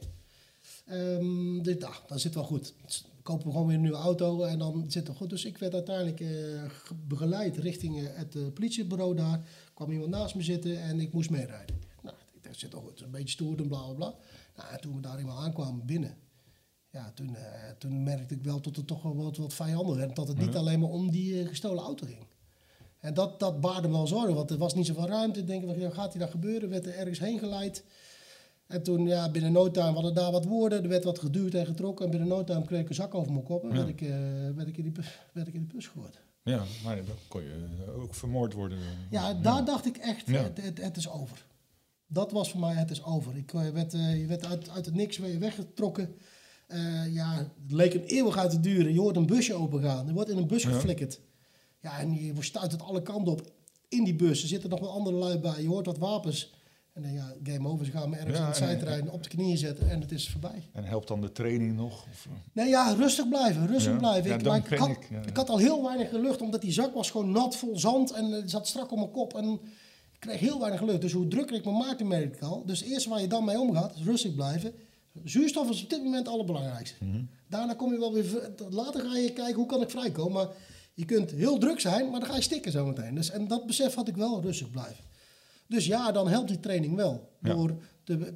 Dat zit wel goed. Dus kopen we gewoon weer een nieuwe auto en dan zit het goed. Dus ik werd uiteindelijk begeleid richting het politiebureau daar. Er kwam iemand naast me zitten en ik moest meerijden. Nou, dat zit wel goed. Een beetje stoer en bla bla bla. Nou, en toen we daar helemaal aankwamen binnen. Ja, toen merkte ik wel dat het toch wel wat vijandig werd. Dat het niet alleen maar om die gestolen auto ging. En dat baarde me wel zorgen, want er was niet zoveel ruimte. Ik denk, wat gaat hier nou gebeuren? Werd er ergens heen geleid. En toen, binnen no time hadden daar wat woorden. Er werd wat geduwd en getrokken. En binnen no time kreeg ik een zak over mijn kop. En werd ik in die bus gegooid. Ja, maar dan kon je ook vermoord worden. Ja, daar dacht ik echt, het is over. Dat was voor mij, het is over. Je werd uit het niks weggetrokken. Het leek een eeuwigheid te duren. Je hoort een busje opengaan. Er wordt in een bus geflikkerd. Ja, en je stuit het alle kanten op. In die bus. Er zitten nog wel andere lui bij. Je hoort wat wapens. En dan game over. Ze gaan me ergens in het zijterrein op de knieën zetten. En het is voorbij. En helpt dan de training nog? Of? Nee, rustig blijven. Rustig blijven. Ik had al heel weinig lucht. Omdat die zak was gewoon nat, vol zand. En het zat strak op mijn kop. En ik kreeg heel weinig lucht. Dus hoe drukker ik me maakte, merk ik al. Dus het eerste waar je dan mee omgaat, is rustig blijven. Zuurstof is op dit moment het allerbelangrijkste. Daarna kom je wel weer... Later ga je kijken, hoe kan ik vrijkomen? Maar je kunt heel druk zijn, maar dan ga je stikken zometeen. Dus, en dat besef had ik wel, rustig blijven. Dus dan helpt die training wel. Ja. Door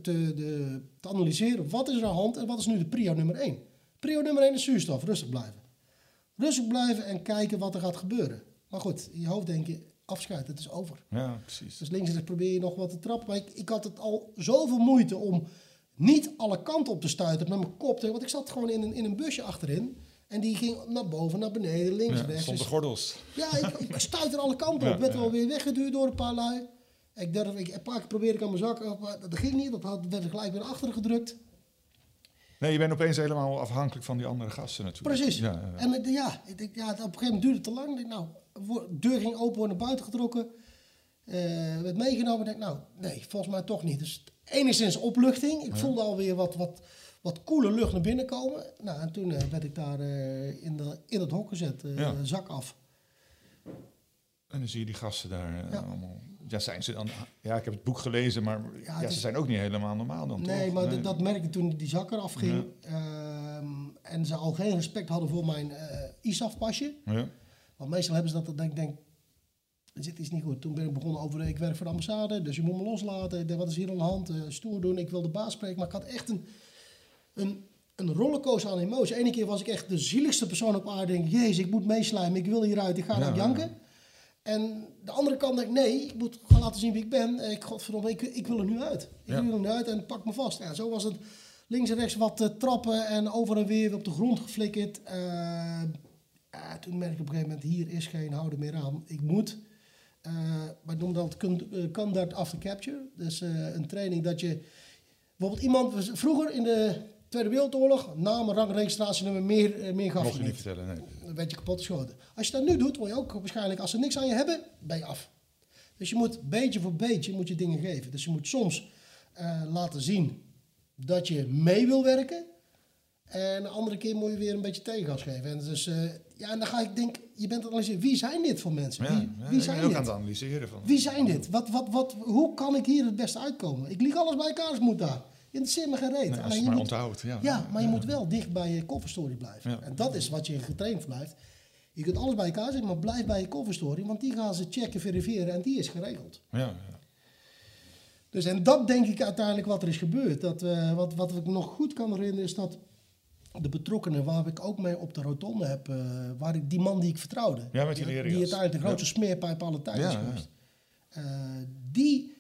te analyseren, wat is er aan de hand en wat is nu de prio nummer 1? Prio nummer 1 is zuurstof, rustig blijven. Rustig blijven en kijken wat er gaat gebeuren. Maar goed, in je hoofd denk je, afscheid, het is over. Ja, precies. Dus links en rechts probeer je nog wat te trappen. Maar ik had het al zoveel moeite om... niet alle kanten op te stuiten met mijn kop. Want ik zat gewoon in een busje achterin. En die ging naar boven, naar beneden, links, rechts. Zonder gordels. Ja, ik stuitte alle kanten op. Ik werd wel weer weggeduwd door een paar lui. Een paar keer probeerde ik aan mijn zak. Maar dat ging niet. Dat werd gelijk weer achter gedrukt. Nee, je bent opeens helemaal afhankelijk van die andere gasten natuurlijk. Precies. Ja. En ik dacht, op een gegeven moment duurde het te lang. De deur ging open, worden naar buiten getrokken. werd meegenomen. Ik denk, nou, nee, volgens mij toch niet. Dus enigszins opluchting. Ik voelde alweer wat koele lucht naar binnen komen. Nou, en toen werd ik daar in het hok gezet, zak af. En dan zie je die gasten daar allemaal. Ja, zijn ze dan, ja, ik heb het boek gelezen, maar ja, ze zijn ook niet helemaal normaal dan, nee, toch? Maar nee, maar dat merkte ik toen die zak eraf ging. Ja. En ze al geen respect hadden voor mijn ISAF-pasje. Ja. Want meestal hebben ze dat, dan denk ik, er zit iets niet goed. Toen ben ik begonnen over, ik werk voor de ambassade, dus je moet me loslaten. Wat is hier aan de hand? Stoer doen, ik wil de baas spreken. Maar ik had echt een rollercoaster aan emoties. Ene keer was ik echt de zieligste persoon op aarde. Denk, jezus, ik moet meeslijmen, ik wil hieruit, ik ga naar janken. Ja. En de andere kant denk ik, nee, ik moet gaan laten zien wie ik ben. Godverdomme, ik wil er nu uit. Ik wil er nu uit en pak me vast. Ja, zo was het links en rechts wat trappen en over en weer op de grond geflikkerd. Toen merk ik op een gegeven moment, hier is geen houden meer aan. Ik moet, maar noem dat conduct after capture. Dus een training dat je, bijvoorbeeld iemand vroeger in de Tweede Wereldoorlog, naam, rang, registratienummer, meer gaf mocht je niet vertellen, nee. Dan werd je kapot geschoten. Als je dat nu doet, word je ook waarschijnlijk, als ze niks aan je hebben, ben je af. Dus je moet beetje voor beetje moet je dingen geven. Dus je moet soms laten zien dat je mee wil werken. En de andere keer moet je weer een beetje tegengas geven. En dus, dan ga ik denken, je bent aan het analyseren, wie zijn dit voor mensen? Wie zijn dit? Ik ben ook aan het analyseren van. Wie zijn dit? Hoe kan ik hier het beste uitkomen? Ik lieg alles bij elkaar, dus moet daar. In het zin gereed. Nee, als je maar onthoudt. Ja, maar je moet wel dicht bij je coverstory blijven. Ja. En dat is wat je getraind blijft. Je kunt alles bij elkaar zeggen, maar blijf bij je coverstory. Want die gaan ze checken, verifiëren en die is geregeld. Ja. Dus en dat denk ik uiteindelijk wat er is gebeurd. Dat, wat ik nog goed kan herinneren is dat de betrokkenen waar ik ook mee op de rotonde heb. Waar ik die man die ik vertrouwde. Ja, met die uiteindelijk de grootste smeerpijp alle tijd is geweest. Die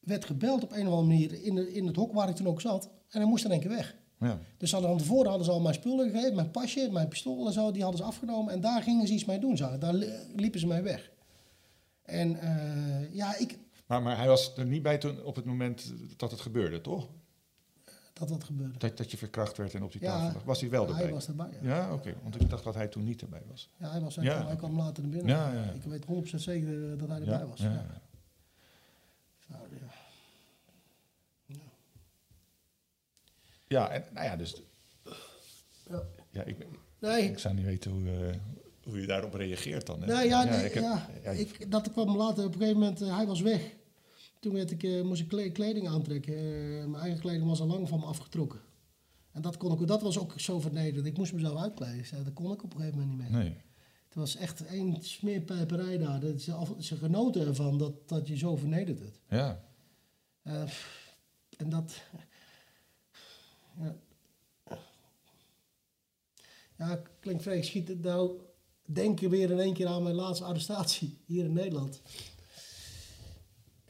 werd gebeld op een of andere manier in het hok waar ik toen ook zat. En hij moest in één keer weg. Ja. Dus aan de voren hadden ze al mijn spullen gegeven, mijn pasje, mijn pistool en zo. Die hadden ze afgenomen en daar gingen ze iets mee doen. Daar liepen ze mij weg. En ik... Maar hij was er niet bij toen op het moment dat het gebeurde, toch? Dat gebeurde. Dat je verkracht werd en op die tafel. Was hij wel erbij? Hij was erbij, oké. Want ik dacht dat hij toen niet erbij was. Ja, hij was erbij. Hij kwam later naar binnen. Ja. Ik weet 100% zeker dat hij erbij was. Ja. Ja, en, nou ja, dus... Ja, ik zou niet weten hoe je daarop reageert dan. Dat kwam later. Op een gegeven moment, hij was weg. Toen moest ik kleding aantrekken. Mijn eigen kleding was al lang van me afgetrokken. En dat was ook zo vernederend. Ik moest mezelf uitkleden. Dat kon ik op een gegeven moment niet meer. Nee. Het was echt één smeerpijperij daar. Ze genoten ervan dat je zo vernederd werd. Ja. En dat... Ja, klinkt vrij schietend. Nou, denk ik weer in één keer aan mijn laatste arrestatie hier in Nederland.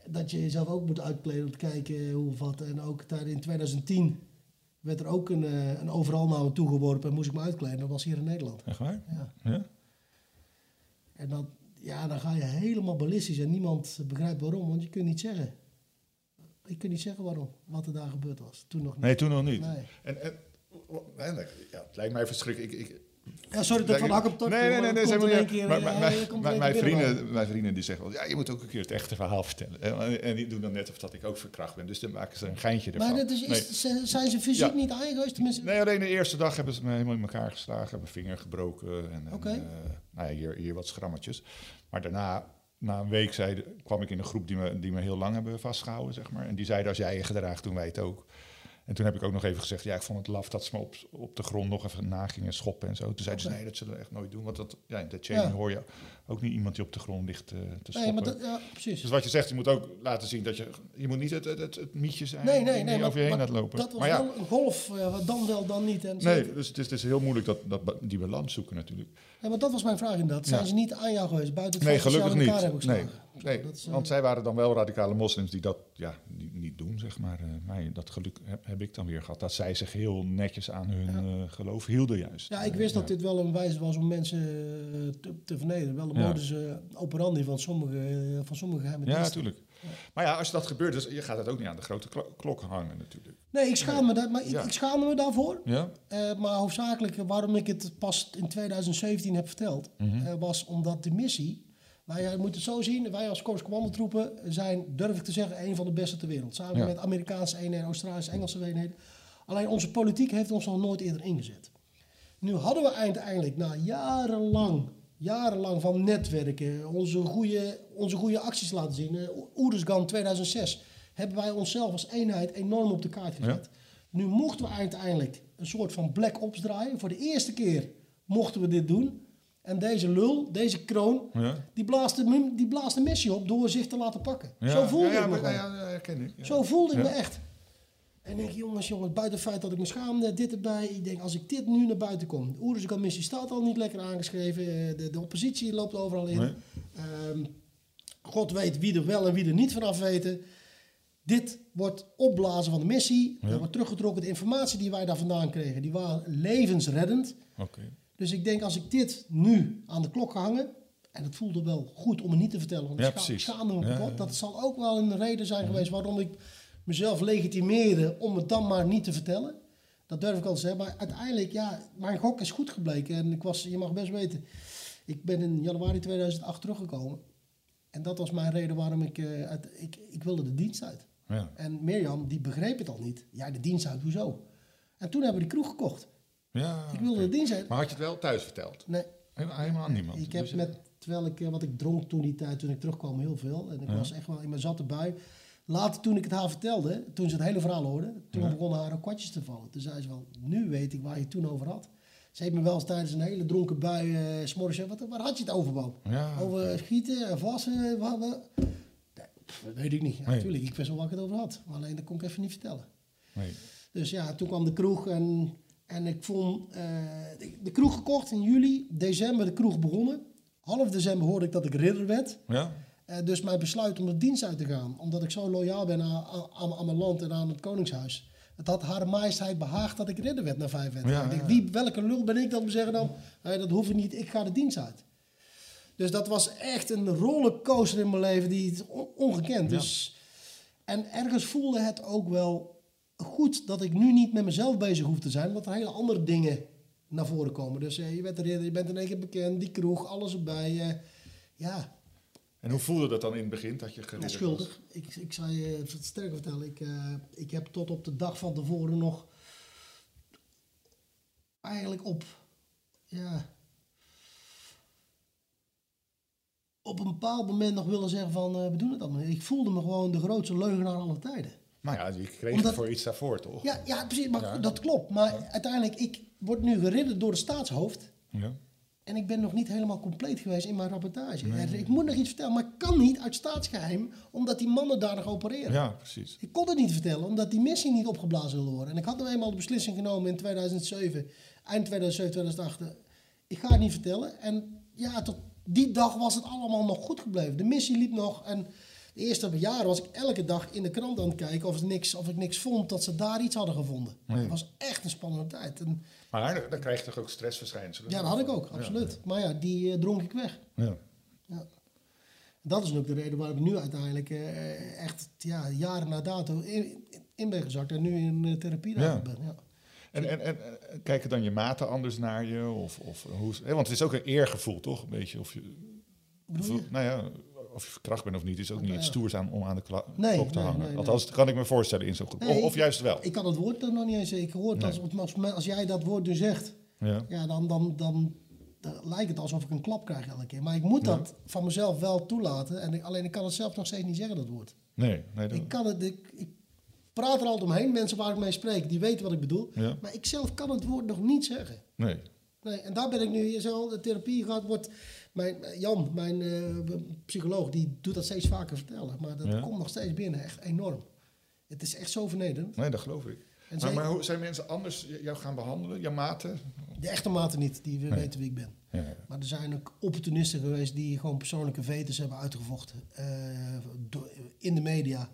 Dat je jezelf ook moet uitkleden om te kijken hoe of wat. En ook daar in 2010 werd er ook een overal naar me toegeworpen en moest ik me uitkleden. Dat was hier in Nederland. Echt waar? Ja. En dan ga je helemaal ballistisch en niemand begrijpt waarom, want je kunt niet zeggen. Ik kan niet zeggen waarom, wat er daar gebeurd was. Toen nog niet. Nee, toen nog niet. Nee. Het lijkt mij verschrikkelijk. Sorry dat ik van hak op tak. Nee. Maar mijn vrienden die zeggen wel, je moet ook een keer het echte verhaal vertellen. En die doen dan net of dat ik ook verkracht ben. Dus dan maken ze een geintje ervan. Maar dat zijn ze fysiek niet aangeweest? Tenminste? Nee, alleen de eerste dag hebben ze me helemaal in elkaar geslagen. Mijn vinger gebroken. Hier wat schrammetjes. Maar daarna... Na een week kwam ik in een groep die me heel lang hebben vastgehouden, zeg maar. En die zeiden, als jij je gedraagt, doen wij het ook. En toen heb ik ook nog even gezegd, ik vond het laf dat ze me op de grond nog even nagingen schoppen en zo. Toen zeiden ze, nee, dat zullen we echt nooit doen. Want dat chain hoor je ook niet iemand die op de grond ligt te schoppen. Nee, maar precies. Dus wat je zegt, je moet ook laten zien dat je moet niet het mietje zijn die over je heen laat lopen. Dat was wel een golf, dan wel, dan niet. En nee, dus het is heel moeilijk dat die balans zoeken natuurlijk. Ja, maar dat was mijn vraag inderdaad. Zijn ze niet aan jou geweest? Buiten het vast gelukkig niet. Heb ik nee, want zij waren dan wel radicale moslims die dat niet doen, zeg maar. Maar dat geluk heb ik dan weer gehad. Dat zij zich heel netjes aan hun geloof hielden juist. Ja, ik wist dat dit wel een wijze was om mensen te vernederen. Wel een modus operandi van sommige geheime diensten. Ja, natuurlijk. Ja. Maar ja, als dat gebeurt, dus je gaat dat ook niet aan de grote klok hangen natuurlijk. Nee, ik schaamde me daarvoor. Ja. Maar hoofdzakelijk waarom ik het pas in 2017 heb verteld... was omdat de missie... Wij moeten het zo zien. Wij als Korps Commandotroepen zijn, durf ik te zeggen, een van de beste ter wereld. Samen met Amerikaanse eenheden, Australische, Engelse eenheden. Alleen onze politiek heeft ons nog nooit eerder ingezet. Nu hadden we uiteindelijk na jarenlang van netwerken, onze goede acties laten zien. Uruzgan 2006 hebben wij onszelf als eenheid enorm op de kaart gezet. Ja. Nu mochten we uiteindelijk een soort van black ops draaien. Voor de eerste keer mochten we dit doen. En deze lul, deze Kroon, die blaast de missie op door zich te laten pakken. Ja. Zo voelde ik me gewoon. Ja, zo voelde ik me echt. En denk ik, jongens, buiten het feit dat ik me schaamde, dit erbij. Ik denk, als ik dit nu naar buiten kom. De Uruzgan-missie staat al niet lekker aangeschreven. De oppositie loopt overal in. Nee. God weet wie er wel en wie er niet vanaf weten. Dit wordt opblazen van de missie. Ja. Er wordt teruggetrokken. De informatie die wij daar vandaan kregen, die waren levensreddend. Okay. Dus ik denk, als ik dit nu aan de klok ga hangen... En het voelde wel goed om het niet te vertellen. Want ik schaamde me kapot. Dat zal ook wel een reden zijn geweest waarom ik mezelf legitimeerde om het dan maar niet te vertellen. Dat durf ik al te zeggen. Maar uiteindelijk, mijn gok is goed gebleken. En je mag best weten, ik ben in januari 2008 teruggekomen. En dat was mijn reden waarom ik wilde de dienst uit. Ja. En Mirjam, die begreep het al niet. Ja, de dienst uit, hoezo? En toen hebben we die kroeg gekocht. Ja, ik wilde de dienst uit. Maar had je het wel thuis verteld? Nee. Helemaal aan niemand? Ik heb dus want ik dronk toen die tijd, toen ik terugkwam, heel veel. En ik was echt wel in mijn zatte bui. Later, toen ik het haar vertelde, toen ze het hele verhaal hoorde, toen begonnen haar ook kwartjes te vallen. Toen zei ze wel, nu weet ik waar je het toen over had. Ze heeft me wel eens tijdens een hele dronken bui s'morgens gezegd, waar had je het over, Pauw? Ja, over schieten en wassen? Dat weet ik niet. Ja, natuurlijk, ik wist wel waar ik het over had. Maar alleen, dat kon ik even niet vertellen. Nee. Dus toen kwam de kroeg en ik vond... de kroeg gekocht in juli, december de kroeg begonnen. Half december hoorde ik dat ik ridder werd. Ja. Dus mijn besluit om de dienst uit te gaan, omdat ik zo loyaal ben aan mijn land en aan het koningshuis. Het had haar majesteit behaagd dat ik ridder werd na 5 wedstrijden. Ja, welke lul ben ik dat me zeggen dan? Dat hoef ik niet, ik ga de dienst uit. Dus dat was echt een rollercoaster in mijn leven, die is ongekend. Ja. Dus, en ergens voelde het ook wel goed dat ik nu niet met mezelf bezig hoef te zijn, want er hele andere dingen naar voren komen. Dus je bent de ridder, je bent in één keer bekend, die kroeg, alles erbij. En hoe voelde dat dan in het begin, dat je gereden schuldig. Ik zou je sterker vertellen, ik heb tot op de dag van tevoren nog eigenlijk op een bepaald moment nog willen zeggen van, we doen het allemaal. Ik voelde me gewoon de grootste leugenaar alle tijden. Maar je kreeg het voor iets daarvoor, toch? Ja, precies, maar dat klopt. Maar uiteindelijk, ik word nu geridderd door het staatshoofd. Ja. En ik ben nog niet helemaal compleet geweest in mijn rapportage. Nee. Ik moet nog iets vertellen, maar ik kan niet uit staatsgeheim, omdat die mannen daar nog opereren. Ja, precies. Ik kon het niet vertellen, omdat die missie niet opgeblazen wilde worden. En ik had nou eenmaal de beslissing genomen in 2007, eind 2007, 2008. Ik ga het niet vertellen. En tot die dag was het allemaal nog goed gebleven. De missie liep nog. En de eerste jaren was ik elke dag in de krant aan het kijken of ik niks vond, dat ze daar iets hadden gevonden. Nee. Het was echt een spannende tijd. En maar dan krijg je toch ook stressverschijnselen? Ja, dat had ik ook, absoluut. Maar die dronk ik weg. Ja. Ja. Dat is ook de reden waarom ik nu uiteindelijk jaren na dato in ben gezakt en nu in therapie ben. Ja. En kijken dan je maten anders naar je? Of hoe, want het is ook een eergevoel, toch? Een beetje, of je verkracht bent of niet, is ook niet het stoers om aan de klok te hangen. Althans, dat kan ik me voorstellen in zo'n groep. Nee, of juist wel. Ik kan het woord dan nog niet eens. Ik hoor als jij dat woord nu zegt, dan lijkt het alsof ik een klap krijg elke keer. Maar ik moet dat van mezelf wel toelaten. En ik kan het zelf nog steeds niet zeggen, dat woord. Nee dat... Ik praat er altijd omheen. Mensen waar ik mee spreek, die weten wat ik bedoel. Ja. Maar ik zelf kan het woord nog niet zeggen. Nee, en daar ben ik nu hier zo. De therapie gaat wordt... Mijn psycholoog, die doet dat steeds vaker vertellen. Maar dat komt nog steeds binnen, echt enorm. Het is echt zo vernederend. Nee, dat geloof ik. Maar hoe zijn mensen anders jou gaan behandelen? Jouw maten? De echte maten niet, die weten wie ik ben. Ja. Maar er zijn ook opportunisten geweest die gewoon persoonlijke vetes hebben uitgevochten. In de media.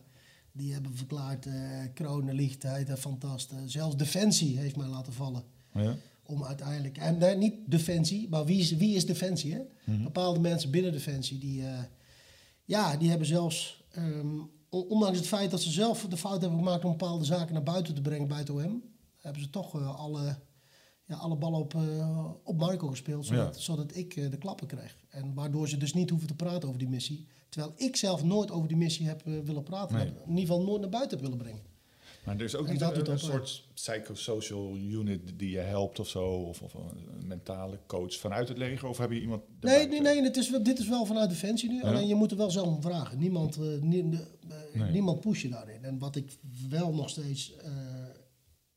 Die hebben verklaard, Kroon liegt, hij is fantast. Zelfs Defensie heeft mij laten vallen. Ja. Om uiteindelijk, en niet Defensie, maar wie is Defensie? Hè? Mm-hmm. Bepaalde mensen binnen Defensie, die hebben zelfs, ondanks het feit dat ze zelf de fout hebben gemaakt om bepaalde zaken naar buiten te brengen bij het OM, hebben ze toch alle ja, alle ballen op Marco gespeeld, zodat ik de klappen kreeg. En waardoor ze dus niet hoeven te praten over die missie. Terwijl ik zelf nooit over die missie heb willen praten. Nee. Heb, in ieder geval nooit naar buiten heb willen brengen. Maar er is ook en niet een soort psychosocial unit die je helpt of zo? Of een mentale coach vanuit het leger? Of heb je iemand... Nee, dit is wel vanuit Defensie nu. Ja. Alleen je moet er wel zelf om vragen. Niemand push je daarin. En wat ik wel nog steeds...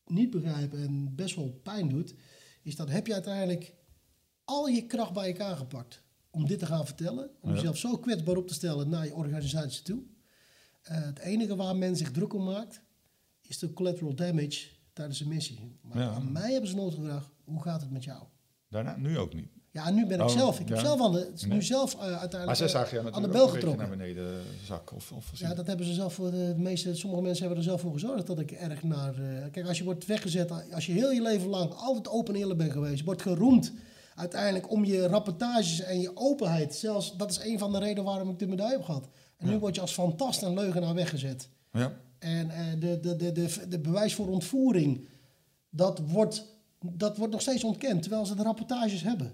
niet begrijpen en best wel pijn doet, is dat heb je uiteindelijk al je kracht bij elkaar gepakt om dit te gaan vertellen, om jezelf zo kwetsbaar op te stellen naar je organisatie toe. Het enige waar men zich druk om maakt, is de collateral damage tijdens een missie. Maar aan mij hebben ze nooit gevraagd, hoe gaat het met jou? Daarna, nu ook niet. Ja, nu ben ik zelf. Ik heb zelf aan de, nu zelf uiteindelijk maar ze zagen je aan de bel getrokken. Naar beneden zak of ja, dat hebben ze zelf voor de meeste. Sommige mensen hebben er zelf voor gezorgd dat ik erg naar. Kijk, als je wordt weggezet, als je heel je leven lang altijd open en eerlijk bent geweest, wordt geroemd uiteindelijk om je rapportages en je openheid. Zelfs dat is een van de redenen waarom ik de medaille heb gehad. En nu word je als fantast en leugenaar weggezet. Ja. En de bewijs voor ontvoering, dat wordt nog steeds ontkend, terwijl ze de rapportages hebben.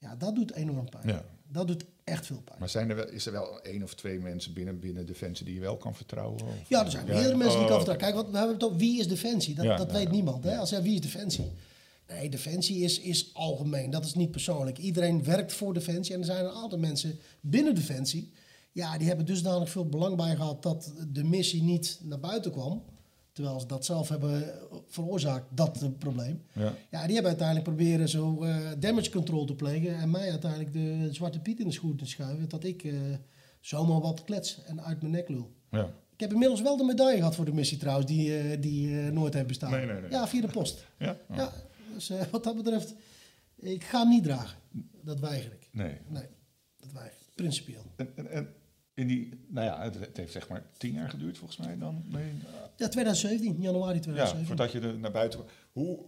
Ja, dat doet enorm pijn. Ja. Dat doet echt veel pijn. Maar is er wel 1 of 2 mensen binnen Defensie die je wel kan vertrouwen? Of? Ja, er zijn meerdere mensen die kan vertrouwen. Kijk, we hebben het over wie is Defensie? Dat weet niemand. Hè? Als wie is Defensie? Nee, Defensie is algemeen. Dat is niet persoonlijk. Iedereen werkt voor Defensie. En er zijn een aantal mensen binnen Defensie... Ja, die hebben dusdanig veel belang bij gehad... dat de missie niet naar buiten kwam... terwijl ze dat zelf hebben veroorzaakt, dat probleem. Ja, die hebben uiteindelijk proberen zo damage control te plegen... en mij uiteindelijk de zwarte piet in de schoen te schuiven... dat ik zomaar wat klets en uit mijn nek lul. Ja. Ik heb inmiddels wel de medaille gehad voor de missie trouwens... die nooit heeft bestaan. Nee. Ja, via de post. Ja, dus wat dat betreft, ik ga hem niet dragen. Dat weiger ik. Nee, dat weiger ik. Principieel. En het heeft zeg maar 10 jaar geduurd volgens mij dan? Ja, 2017, januari 2017. Ja, voordat je er naar buiten kwam. Hoe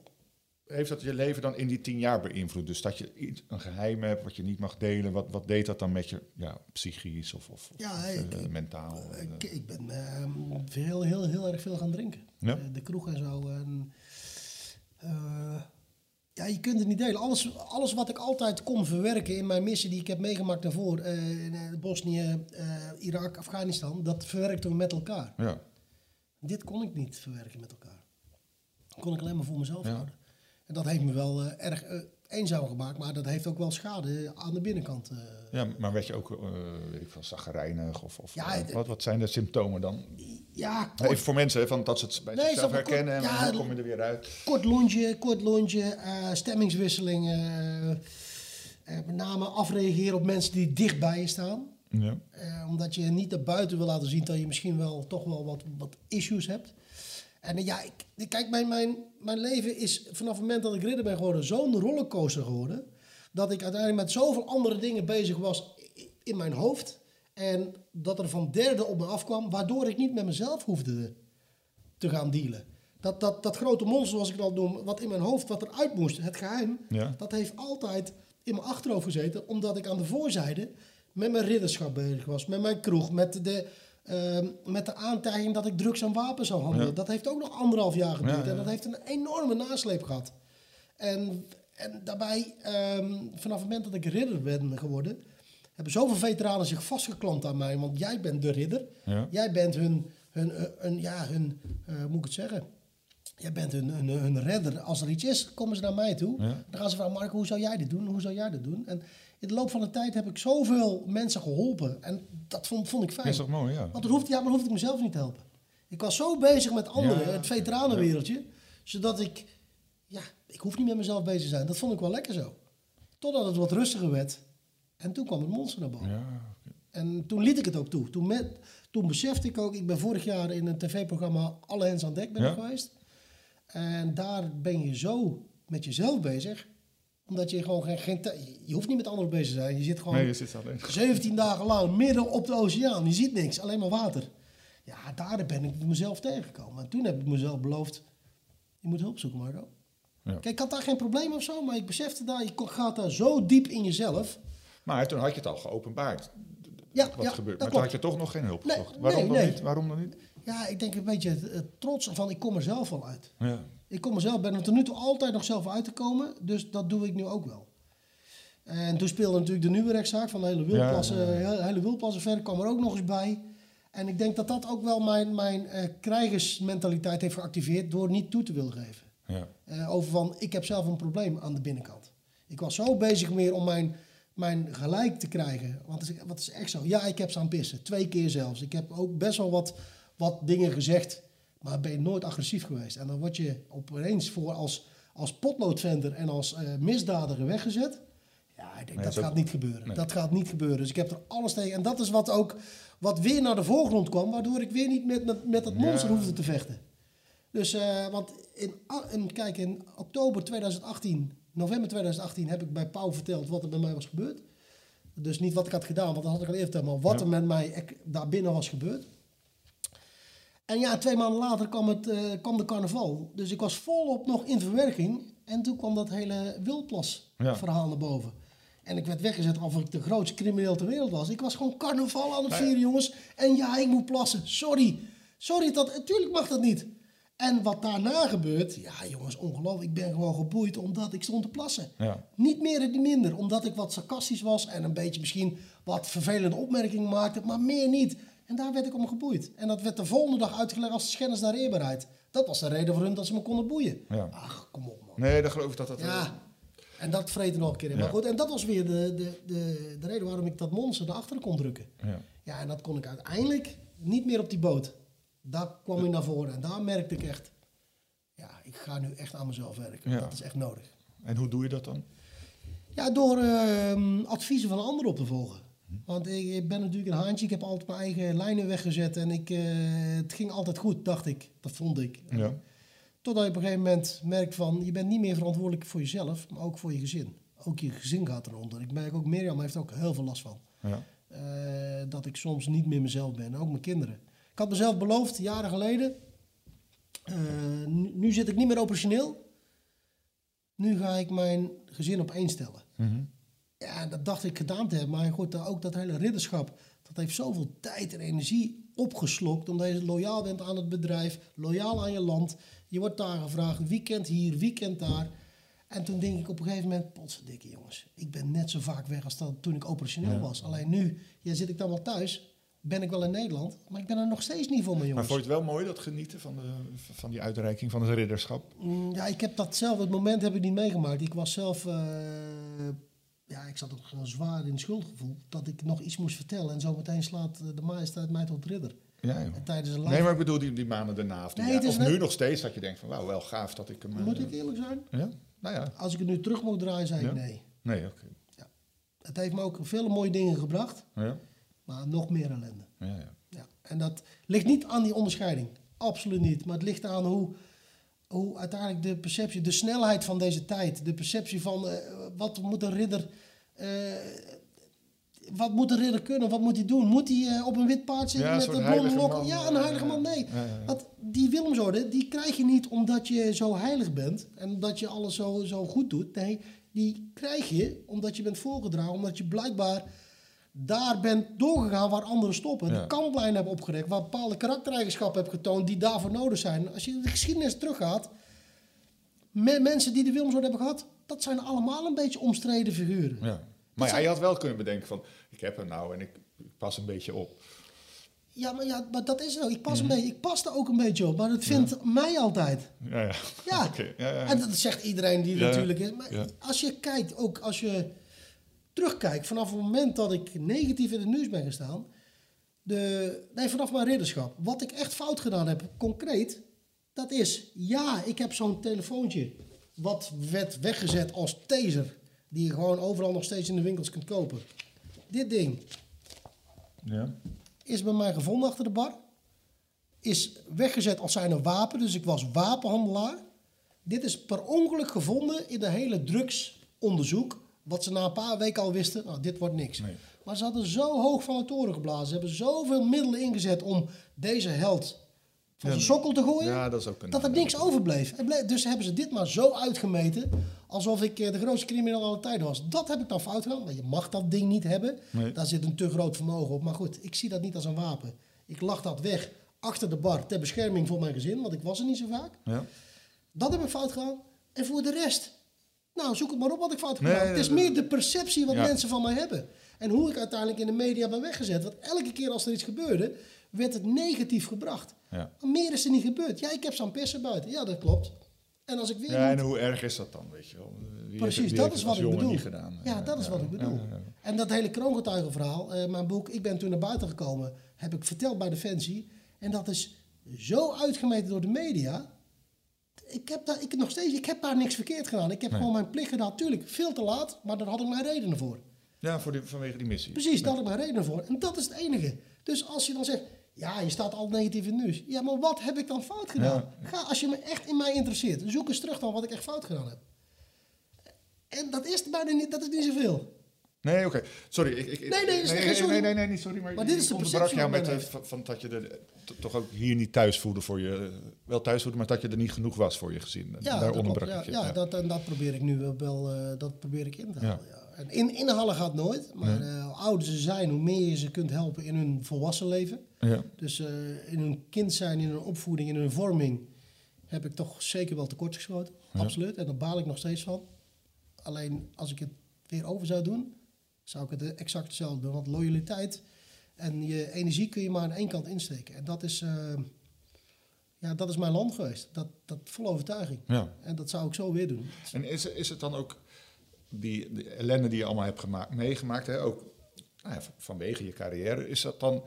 heeft dat je leven dan in die 10 jaar beïnvloed? Dus dat je een geheim hebt wat je niet mag delen. Wat deed dat dan met je psychisch of mentaal? Ik ben heel erg veel gaan drinken. Ja? De kroeg en zo. En, ja, je kunt het niet delen. Alles wat ik altijd kon verwerken in mijn missie die ik heb meegemaakt daarvoor... in Bosnië, Irak, Afghanistan, dat verwerkten we met elkaar. Ja. Dit kon ik niet verwerken met elkaar. Dat kon ik alleen maar voor mezelf houden. En dat heeft me wel erg eenzaam gemaakt, maar dat heeft ook wel schade aan de binnenkant. Ja, maar werd je ook, weet ik veel, chagrijnig of wat zijn de symptomen dan? Ja, even voor mensen, van dat ze het bij zichzelf herkennen kort, en dan kom je er weer uit. Kort lontje, stemmingswisselingen, met name afreageren op mensen die dichtbij je staan. Ja. Omdat je niet naar buiten wil laten zien dat je misschien wel toch wel wat issues hebt. En ja, kijk, mijn leven is vanaf het moment dat ik ridder ben geworden zo'n rollercoaster geworden. Dat ik uiteindelijk met zoveel andere dingen bezig was in mijn hoofd. En dat er van derden op me afkwam, waardoor ik niet met mezelf hoefde te gaan dealen. Dat grote monster, zoals ik dat noem, wat in mijn hoofd, wat eruit moest, het geheim. Ja. Dat heeft altijd in mijn achterhoofd gezeten, omdat ik aan de voorzijde met mijn ridderschap bezig was. Met mijn kroeg, met de aantijging dat ik drugs en wapens zou handelen. Ja. Dat heeft ook nog 1,5 jaar geduurd. Ja. En dat heeft een enorme nasleep gehad. En daarbij, vanaf het moment dat ik ridder ben geworden... hebben zoveel veteranen zich vastgeklampt aan mij. Want jij bent de ridder. Ja. Jij bent hun redder. Als er iets is, komen ze naar mij toe. Ja. Dan gaan ze vragen, Marco, hoe zou jij dit doen? Hoe zou jij dit doen? En in de loop van de tijd heb ik zoveel mensen geholpen. En dat vond ik fijn. Dat is toch mooi, ja. Want dan hoefde ik mezelf niet te helpen. Ik was zo bezig met anderen, het veteranenwereldje. Ja. Zodat ik hoef niet met mezelf bezig te zijn. Dat vond ik wel lekker zo. Totdat het wat rustiger werd. En toen kwam het monster naar boven. Ja, okay. En toen liet ik het ook toe. Toen besefte ik ook, ik ben vorig jaar in een tv-programma Alle Hens aan Dek geweest. En daar ben je zo met jezelf bezig. Omdat je gewoon je hoeft niet met anderen bezig te zijn. Je zit gewoon 17 dagen lang midden op de oceaan. Je ziet niks, alleen maar water. Ja, daar ben ik mezelf tegengekomen. En toen heb ik mezelf beloofd, je moet hulp zoeken, Marco. Ja. Kijk, ik had daar geen probleem of zo. Maar ik besefte daar, je gaat daar zo diep in jezelf. Maar toen had je het al geopenbaard. Wat gebeurt. Maar toen had je toch nog geen hulp gezocht. Waarom dan niet? Ja, ik denk een beetje trots van, ik kom er zelf al uit. Ja. Ik kom mezelf, ben er tot nu toe altijd nog zelf uit te komen. Dus dat doe ik nu ook wel. En toen speelde natuurlijk de nieuwe rechtszaak van de hele wilplassen. Hele wilplassen verder kwam er ook nog eens bij. En ik denk dat dat ook wel mijn krijgersmentaliteit heeft geactiveerd door niet toe te willen geven. Ja. Over van, ik heb zelf een probleem aan de binnenkant. Ik was zo bezig meer om mijn gelijk te krijgen. Want wat is echt zo? Ja, ik heb staan pissen. 2 keer zelfs. Ik heb ook best wel wat dingen gezegd. Maar ben je nooit agressief geweest. En dan word je opeens voor als potloodventer en als misdadiger weggezet. Ja, ik denk, dat gaat niet gebeuren. Nee. Dat gaat niet gebeuren. Dus ik heb er alles tegen. En dat is wat weer naar de voorgrond kwam. Waardoor ik weer niet met dat monster hoefde te vechten. Dus, want in oktober 2018, november 2018... heb ik bij Pauw verteld wat er bij mij was gebeurd. Dus niet wat ik had gedaan, want dat had ik al eerder verteld. Maar wat er met mij daarbinnen was gebeurd. En ja, 2 maanden later kwam de carnaval. Dus ik was volop nog in verwerking. En toen kwam dat hele Wildplas verhaal naar boven. En ik werd weggezet of ik de grootste crimineel ter wereld was. Ik was gewoon carnaval aan het vieren, jongens. En ja, ik moet plassen. Sorry, natuurlijk mag dat niet. En wat daarna gebeurt... Ja, jongens, ongelooflijk. Ik ben gewoon geboeid omdat ik stond te plassen. Ja. Niet meer en niet minder. Omdat ik wat sarcastisch was en een beetje misschien wat vervelende opmerkingen maakte. Maar meer niet. En daar werd ik om geboeid. En dat werd de volgende dag uitgelegd als schennis naar eerbaarheid. Dat was de reden voor hun dat ze me konden boeien. Ja. Ach, kom op, man. Nee, dan geloof ik dat... En dat vreet er nog een keer in. Ja. Maar goed, en dat was weer de reden waarom ik dat monster naar achteren kon drukken. Ja. Ja, en dat kon ik uiteindelijk niet meer op die boot. Daar kwam ik naar voren en daar merkte ik echt... Ja, ik ga nu echt aan mezelf werken. Ja. Dat is echt nodig. En hoe doe je dat dan? Ja, door adviezen van anderen op te volgen. Want ik ben natuurlijk een haantje. Ik heb altijd mijn eigen lijnen weggezet. En het ging altijd goed, dacht ik. Dat vond ik. Ja. Totdat je op een gegeven moment merkt van... je bent niet meer verantwoordelijk voor jezelf, maar ook voor je gezin. Ook je gezin gaat eronder. Ik merk ook, Mirjam heeft er ook heel veel last van. Ja. Dat ik soms niet meer mezelf ben. Ook mijn kinderen. Ik had mezelf beloofd, jaren geleden... nu zit ik niet meer operationeel. Nu ga ik mijn gezin op één stellen. Mm-hmm. Ja, dat dacht ik gedaan te hebben. Maar goed, ook dat hele ridderschap... dat heeft zoveel tijd en energie opgeslokt... omdat je loyaal bent aan het bedrijf, loyaal aan je land. Je wordt daar gevraagd, weekend hier, weekend daar. En toen denk ik op een gegeven moment... potverdikke jongens, ik ben net zo vaak weg als dat toen ik operationeel was. Alleen nu, zit ik dan wel thuis... ben ik wel in Nederland, maar ik ben er nog steeds niet voor, mijn jongens. Maar vond je het wel mooi, dat genieten van die uitreiking van het ridderschap? Ja, ik heb het moment heb ik niet meegemaakt. Ik was zelf... ik zat ook gewoon zwaar in het schuldgevoel dat ik nog iets moest vertellen. En zometeen slaat de majesteit mij tot ridder. Ja, joh. En tijdens een maar ik bedoel die maanden daarna. Nu nog steeds dat je denkt van wauw, wel gaaf dat ik hem... Moet ik eerlijk zijn? Ja? Nou ja. Als ik het nu terug moet draaien, zei ik nee. Nee, oké. Ja. Het heeft me ook veel mooie dingen gebracht. Ja. Maar nog meer ellende. Ja. En dat ligt niet aan die onderscheiding. Absoluut niet. Maar het ligt aan hoe uiteindelijk de perceptie, de snelheid van deze tijd, de perceptie van wat moet een ridder kunnen, wat moet hij doen? Moet hij op een wit paard zitten met een blonde lok? Ja, een heilige man, nee. Ja. Want die Willemsorde, die krijg je niet omdat je zo heilig bent en omdat je alles zo goed doet. Nee, die krijg je omdat je bent voorgedragen, omdat je blijkbaar daar bent doorgegaan waar anderen stoppen. De kantlijn hebben opgerekt, waar bepaalde karaktereigenschappen hebben getoond die daarvoor nodig zijn. Als je de geschiedenis teruggaat, mensen die de Willemsorde hebben gehad, dat zijn allemaal een beetje omstreden figuren. Ja. Maar je had wel kunnen bedenken van, ik heb hem nou en ik pas een beetje op. Ja, maar dat is het ook. Ik pas er ook een beetje op, maar dat vindt mij altijd. Ja. Okay. Ja. En dat zegt iedereen die natuurlijk is. Maar als je kijkt, ook als je... terugkijk, vanaf het moment dat ik negatief in het nieuws ben gestaan... vanaf mijn ridderschap. Wat ik echt fout gedaan heb, concreet... dat is, ik heb zo'n telefoontje... wat werd weggezet als taser... die je gewoon overal nog steeds in de winkels kunt kopen. Dit ding... is bij mij gevonden achter de bar. Is weggezet als zijn een wapen, dus ik was wapenhandelaar. Dit is per ongeluk gevonden in de hele drugsonderzoek... wat ze na een paar weken al wisten, dit wordt niks. Nee. Maar ze hadden zo hoog van de toren geblazen. Ze hebben zoveel middelen ingezet om deze held van zijn sokkel te gooien... dat er niks overbleef. Dus hebben ze dit maar zo uitgemeten... alsof ik de grootste crimineel aller tijden was. Dat heb ik dan fout gedaan, want je mag dat ding niet hebben. Nee. Daar zit een te groot vermogen op. Maar goed, ik zie dat niet als een wapen. Ik lag dat weg achter de bar ter bescherming voor mijn gezin... want ik was er niet zo vaak. Ja. Dat heb ik fout gedaan. En voor de rest, nou, zoek het maar op wat ik fout heb gedaan. Het is meer de perceptie wat mensen van mij hebben. En hoe ik uiteindelijk in de media ben weggezet. Want elke keer als er iets gebeurde, werd het negatief gebracht. Ja. Maar meer is er niet gebeurd. Ja, ik heb zo'n pissen buiten. Ja, dat klopt. En als ik weer... Ja, en hoe erg is dat dan, weet je wel? Precies, dat is wat ik bedoel. Ja, dat is wat ik bedoel. En dat hele kroongetuigenverhaal, mijn boek, ik ben toen naar buiten gekomen, heb ik verteld bij Defensie. En dat is zo uitgemeten door de media. Ik heb daar niks verkeerd gedaan. Ik heb gewoon mijn plicht gedaan. Tuurlijk, veel te laat, maar daar had ik mijn redenen voor. Ja, vanwege die missie. Precies, daar had ik mijn redenen voor. En dat is het enige. Dus als je dan zegt, ja, je staat al negatief in het nieuws. Ja, maar wat heb ik dan fout gedaan? Ja. Als je me echt in mij interesseert, zoek eens terug dan wat ik echt fout gedaan heb. En dat is bijna niet, dat is niet zoveel. Nee, oké. Okay. Sorry. Nee, sorry. Maar dit is de onderbrak jou met van dat je er toch ook hier niet thuis voelde voor je... Wel thuis voelde, maar dat je er niet genoeg was voor je gezin. Ja, daar onderbrak ik je. Ja, dat probeer ik nu wel dat probeer ik in te halen. Ja. Ja. En inhalen gaat nooit. Maar hoe ouder ze zijn, hoe meer je ze kunt helpen in hun volwassen leven. Ja. Dus in hun kind zijn, in hun opvoeding, in hun vorming... heb ik toch zeker wel tekortgeschoten. Ja. Absoluut. En daar baal ik nog steeds van. Alleen als ik het weer over zou doen... zou ik het exact hetzelfde doen. Want loyaliteit en je energie kun je maar aan één kant insteken. En dat is, dat is mijn land geweest. Dat vol overtuiging. Ja. En dat zou ik zo weer doen. En is het dan ook die ellende die je allemaal hebt meegemaakt... Hè, ook vanwege je carrière, is dat dan...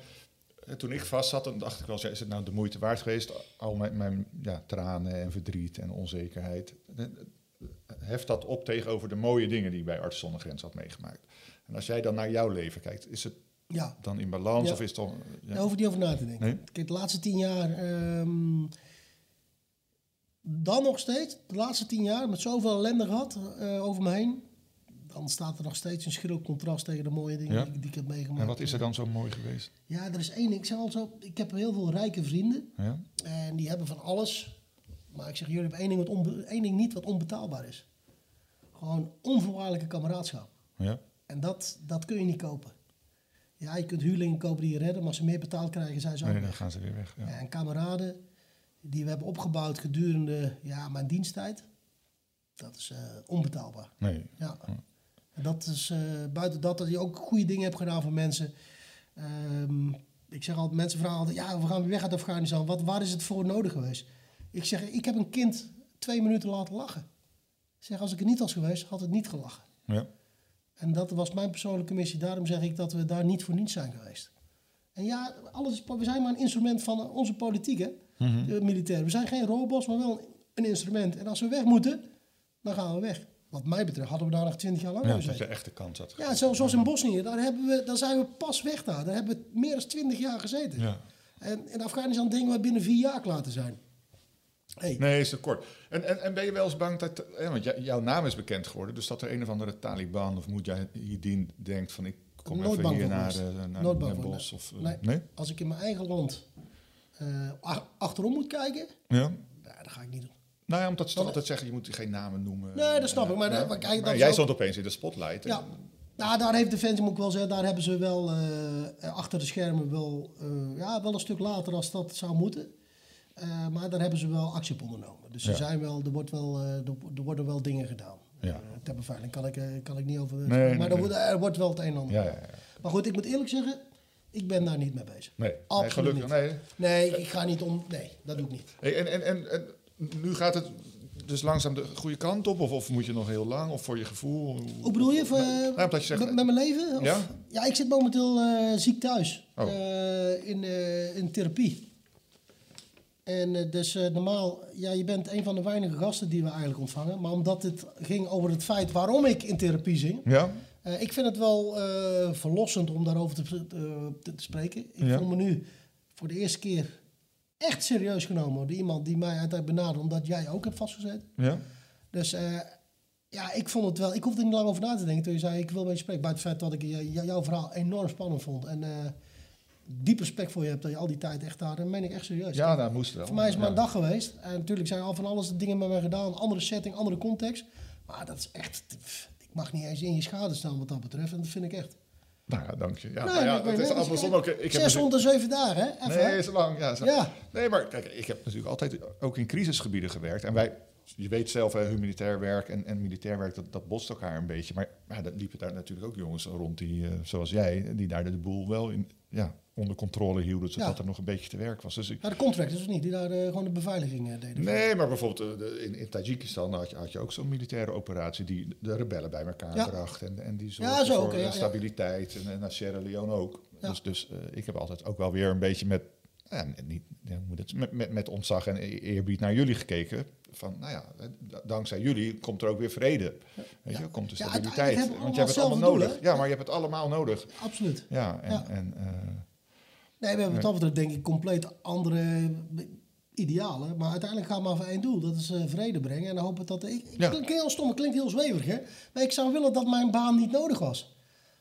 Toen ik vast zat, dan dacht ik wel... is het nou de moeite waard geweest? Al mijn tranen en verdriet en onzekerheid... Heft dat op tegenover de mooie dingen die je bij Artsen zonder Grens had meegemaakt. En als jij dan naar jouw leven kijkt, is het dan in balans of is het dan... Ja. Daar hoef je niet over na te denken. Nee? Kijk, de laatste 10 jaar... dan nog steeds, de laatste 10 jaar... met zoveel ellende gehad over me heen... dan staat er nog steeds een schril contrast tegen de mooie dingen die ik heb meegemaakt. En wat is er dan zo mooi geweest? Ja, er is één ding. Ik heb heel veel rijke vrienden. Ja? En die hebben van alles... Maar ik zeg, jullie hebben één ding niet wat onbetaalbaar is. Gewoon onvoorwaardelijke kameraadschap. Ja. En dat kun je niet kopen. Ja, je kunt huurlingen kopen die je redden, maar als ze meer betaald krijgen, zijn ze ook weg. Dan gaan ze weer weg. Ja. En kameraden die we hebben opgebouwd gedurende mijn diensttijd, dat is onbetaalbaar. Nee. Ja. En dat is buiten dat je ook goede dingen hebt gedaan voor mensen. Ik zeg altijd, mensen vragen altijd, we gaan weer weg uit Afghanistan. Waar is het voor nodig geweest? Ik zeg, ik heb een kind 2 minuten laten lachen. Ik zeg, als ik er niet was geweest, had het niet gelachen. Ja. En dat was mijn persoonlijke missie. Daarom zeg ik dat we daar niet voor niets zijn geweest. En we zijn maar een instrument van onze politiek, hè? De militairen. We zijn geen robots, maar wel een instrument. En als we weg moeten, dan gaan we weg. Wat mij betreft hadden we daar nog 20 jaar lang gezeten. Ja, dat is de echte kans. Ja, zoals in Bosnië. Daar zijn we pas weg daar. Daar hebben we meer dan 20 jaar gezeten. Ja. En in Afghanistan denken we binnen 4 jaar klaar te zijn. Hey. Nee, is te kort. En ben je wel eens bang dat... Want jouw naam is bekend geworden, dus dat er een of andere Taliban of Mujahideen denkt van... ik kom nooit even hier naar Bos. Of, nee? Als ik in mijn eigen land achterom moet kijken, dat ga ik niet doen. Nou ja, omdat ze altijd zeggen, je moet geen namen noemen. Nee, dat snap ik. Maar, maar jij stond opeens in de spotlight. Ja. Nou, daar heeft Defensie, moet ik wel zeggen, daar hebben ze wel achter de schermen wel een stuk later als dat zou moeten... maar daar hebben ze wel actie op ondernomen. Dus ze zijn wel, er worden wel dingen gedaan. Ja. Ter beveiliging kan ik niet over... Er wordt wel het een en ander. Ja. Maar goed, ik moet eerlijk zeggen, ik ben daar niet mee bezig. Nee, absoluut gelukkig niet. Nee, ik ga niet om... Nee, dat doe ik niet. Hey, en nu gaat het dus langzaam de goede kant op? Of moet je nog heel lang? Of voor je gevoel? Hoe bedoel je? Met mijn leven? Of, ja, ik zit momenteel ziek thuis. Oh. In therapie. En dus normaal, je bent een van de weinige gasten die we eigenlijk ontvangen. Maar omdat het ging over het feit waarom ik in therapie zing... Ja. Ik vind het wel verlossend om daarover te spreken. Ik voel me nu voor de eerste keer echt serieus genomen... door iemand die mij uiteindelijk benaderde, omdat jij ook hebt vastgezet. Ja. Dus ik vond het wel... Ik hoefde er niet lang over na te denken toen je zei... ik wil met je spreken, buiten het feit dat ik jouw verhaal enorm spannend vond... En, diep respect voor je hebt dat je al die tijd echt daar... Dat meen ik echt serieus. Ja, dat moest wel. Voor mij is het maar een dag geweest. En natuurlijk zijn al van alles dingen met mij gedaan. Andere setting, andere context. Maar dat is echt... Ik mag niet eens in je schade staan wat dat betreft. En dat vind ik echt. Nou ja, dank je. Ja, nee, het is andersom ook... 607 dagen, hè? Even, nee, is lang. Ja, is lang. Ja. Nee, maar kijk, ik heb natuurlijk altijd ook in crisisgebieden gewerkt. En wij Je weet zelf, humanitair werk en militair werk, dat botst elkaar een beetje. Maar dat liepen daar natuurlijk ook jongens rond die, zoals jij, die daar de boel wel in, onder controle hielden, zodat er nog een beetje te werk was. Dus de contractors of niet, die daar gewoon de beveiliging deden? Nee, maar bijvoorbeeld in Tadzjikistan had je ook zo'n militaire operatie die de rebellen bij elkaar bracht. En die zorgde voor stabiliteit. En naar Sierra Leone ook. Ja. Dus ik heb altijd ook wel weer een beetje met... Met ontzag en eerbied naar jullie gekeken. Van, dankzij jullie komt er ook weer vrede. Weet je, komt de stabiliteit. Want jij hebt het allemaal nodig. Ja, maar je hebt het allemaal nodig. Absoluut. Ja, we hebben wat dat denk ik compleet andere idealen. Maar uiteindelijk gaat het maar voor één doel. Dat is vrede brengen. En dan hoop ik dat... Klinkt heel stom, het klinkt heel zweverig. Hè? Maar ik zou willen dat mijn baan niet nodig was.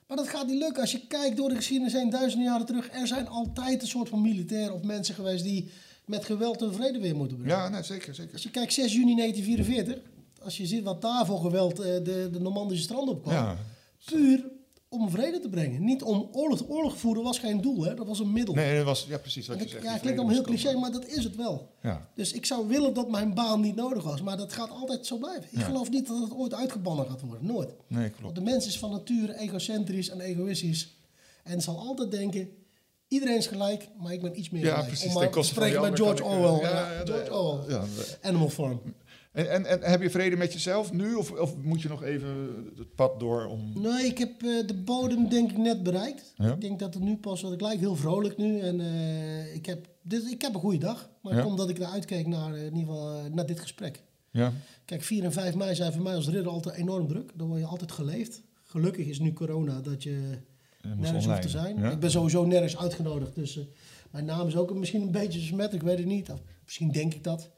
Maar dat gaat niet lukken. Als je kijkt door de geschiedenis heen, duizenden jaren terug... er zijn altijd een soort van militairen of mensen geweest... die met geweld de vrede weer moeten brengen. Ja, nee, zeker. Als je kijkt 6 juni 1944... als je ziet wat daar voor geweld de Normandische stranden op kwam... Ja. Puur om vrede te brengen. Niet om oorlog. Oorlog voeren was geen doel, hè? Dat was een middel. Nee, dat was precies wat je zegt. Ja, het klinkt allemaal heel cliché, maar dat is het wel. Ja. Dus ik zou willen dat mijn baan niet nodig was. Maar dat gaat altijd zo blijven. Ik geloof niet dat het ooit uitgebannen gaat worden. Nooit. Nee, klopt. Want de mens is van nature egocentrisch en egoïstisch. En zal altijd denken, iedereen is gelijk, maar ik ben iets meer gelijk. Precies, om maar te spreken met George Orwell. Animal Farm. En heb je vrede met jezelf nu? Of moet je nog even het pad door om... Nee, ik heb de bodem denk ik net bereikt. Ja? Ik denk dat het nu pas... Want ik lijk heel vrolijk nu. En ik heb een goede dag. Maar omdat ik eruit keek naar, in ieder geval, naar dit gesprek. Ja. Kijk, 4 en 5 mei zijn voor mij als ridder altijd enorm druk. Dan word je altijd geleefd. Gelukkig is nu corona dat je nergens hoeft te zijn. Ja? Ik ben sowieso nergens uitgenodigd. Dus mijn naam is ook misschien een beetje besmet. Ik weet het niet. Of, misschien denk ik dat.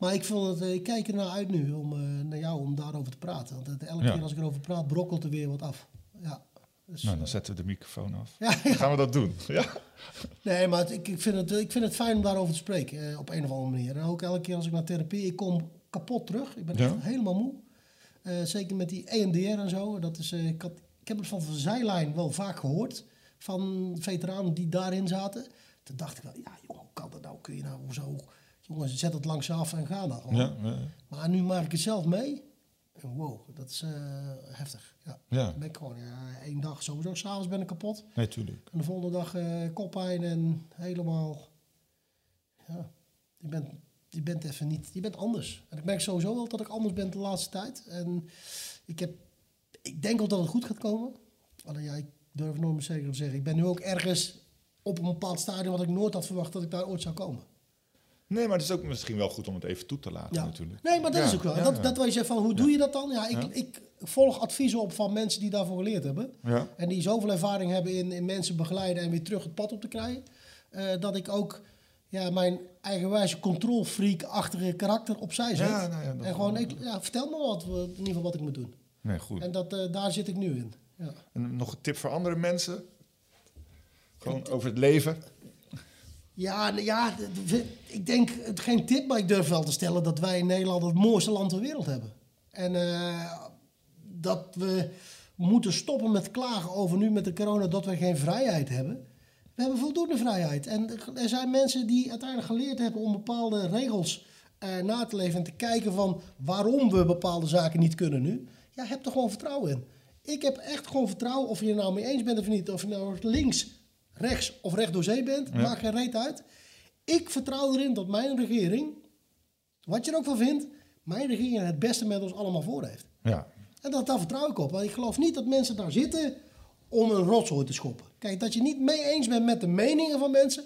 Maar ik kijk ernaar uit nu om daarover te praten. Want elke keer als ik erover praat, brokkelt er weer wat af. Ja, dus, dan zetten we de microfoon af. Dan gaan we dat doen. Ja. Nee, maar ik vind het fijn om daarover te spreken. Op een of andere manier. En ook elke keer als ik naar therapie... Ik kom kapot terug. Ik ben echt helemaal moe. Zeker met die EMDR en zo. Dat is, ik heb het van de zijlijn wel vaak gehoord. Van veteranen die daarin zaten. Toen dacht ik wel... Ja, joh, hoe kan dat nou? Kun je nou zo... Jongens, zet het langs af en ga dan. Ja. Maar nu maak ik het zelf mee. Wow, dat is heftig. Ja. Ben ik gewoon 1 dag sowieso. S'avonds ben ik kapot. Nee, tuurlijk. En de volgende dag koppijn en helemaal... Ja, je bent even niet... Je bent anders. En ik merk sowieso wel dat ik anders ben de laatste tijd. En ik denk wel dat het goed gaat komen. Alleen ik durf nooit meer zeker te zeggen. Ik ben nu ook ergens op een bepaald stadium... wat ik nooit had verwacht dat ik daar ooit zou komen. Nee, maar het is ook misschien wel goed om het even toe te laten natuurlijk. Nee, maar dat is ook wel. Dat wat je zegt van, hoe doe je dat dan? Ja, ik volg adviezen op van mensen die daarvoor geleerd hebben. Ja. En die zoveel ervaring hebben in mensen begeleiden en weer terug het pad op te krijgen. Dat ik ook mijn eigenwijze controlfreak-achtige karakter opzij zet. Ja, en gewoon, vertel me in ieder geval wat ik moet doen. Nee, goed. En daar zit ik nu in. Ja. En nog een tip voor andere mensen? Gewoon over het leven... Ja, ik denk, geen tip, maar ik durf wel te stellen... dat wij in Nederland het mooiste land ter wereld hebben. En dat we moeten stoppen met klagen over nu met de corona... dat we geen vrijheid hebben. We hebben voldoende vrijheid. En er zijn mensen die uiteindelijk geleerd hebben... om bepaalde regels na te leven en te kijken van... waarom we bepaalde zaken niet kunnen nu. Ja, heb er gewoon vertrouwen in. Ik heb echt gewoon vertrouwen of je er nou mee eens bent of niet... of je nou links... rechts of recht door zee bent, maakt geen reet uit. Ik vertrouw erin dat mijn regering, wat je er ook van vindt... mijn regering het beste met ons allemaal voor heeft. Ja. En daar vertrouw ik op. Want ik geloof niet dat mensen daar zitten om een rotzooi te schoppen. Kijk, dat je niet mee eens bent met de meningen van mensen...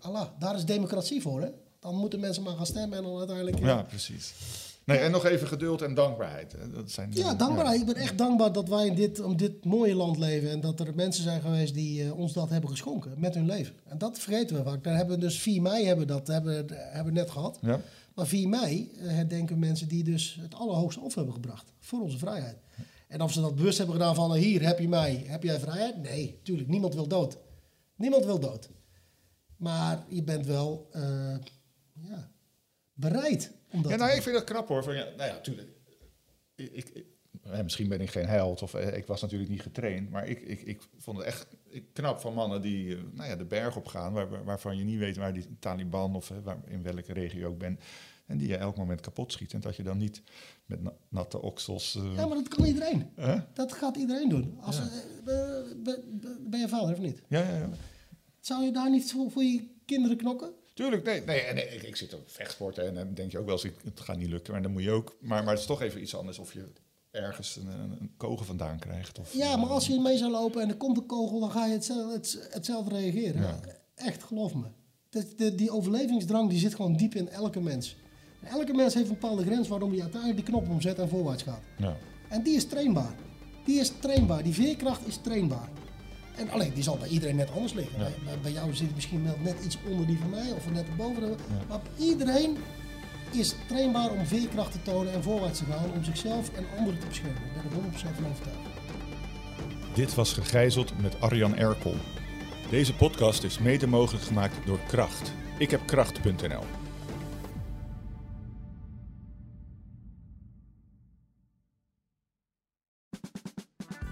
Allah, daar is democratie voor, hè? Dan moeten mensen maar gaan stemmen en dan uiteindelijk... Ja, precies. Nee, en nog even geduld en dankbaarheid. Dat zijn dankbaarheid. Ja. Ik ben echt dankbaar dat wij in dit mooie land leven... en dat er mensen zijn geweest die ons dat hebben geschonken met hun leven. En dat vergeten we vaak. Daar hebben we dus 4 mei hebben we net gehad. Ja. Maar 4 mei herdenken mensen die dus het allerhoogste offer hebben gebracht... voor onze vrijheid. En of ze dat bewust hebben gedaan van... hier, heb je mij, heb jij vrijheid? Nee, tuurlijk, niemand wil dood. Niemand wil dood. Maar je bent wel bereid... Ik vind dat knap hoor. Van, natuurlijk. misschien ben ik geen held of ik was natuurlijk niet getraind, maar ik vond het echt knap van mannen die de berg op gaan, waarvan je niet weet waar die Taliban of in welke regio ik ben. En die je elk moment kapot schiet. En dat je dan niet met natte oksels... Ja, maar dat kan iedereen. Dat gaat iedereen doen. Als, ben je vader of niet? Ja. Zou je daar niet voor je kinderen knokken? Tuurlijk, nee. Ik zit op vechtsporten en dan denk je ook wel eens, het gaat niet lukken. Maar dan moet je ook... Maar het is toch even iets anders of je ergens een kogel vandaan krijgt. Of, ja, maar als je mee zou lopen en er komt een kogel, dan ga je hetzelfde reageren. Ja. Echt, geloof me. Die overlevingsdrang die zit gewoon diep in elke mens. Elke mens heeft een bepaalde grens waarom hij uiteindelijk die knop omzet en voorwaarts gaat. Ja. En die is trainbaar. Die veerkracht is trainbaar. En alleen, die zal bij iedereen net anders liggen. Ja. Bij jou zit het misschien wel net iets onder die van mij of net erboven. Ja. Maar iedereen is trainbaar om veerkracht te tonen en voorwaarts te gaan om zichzelf en anderen te beschermen. Daar ben ik 100% van overtuigd. Dit was Gegijzeld met Arjan Erkel. Deze podcast is mede mogelijk gemaakt door Kracht. Ik heb kracht.nl.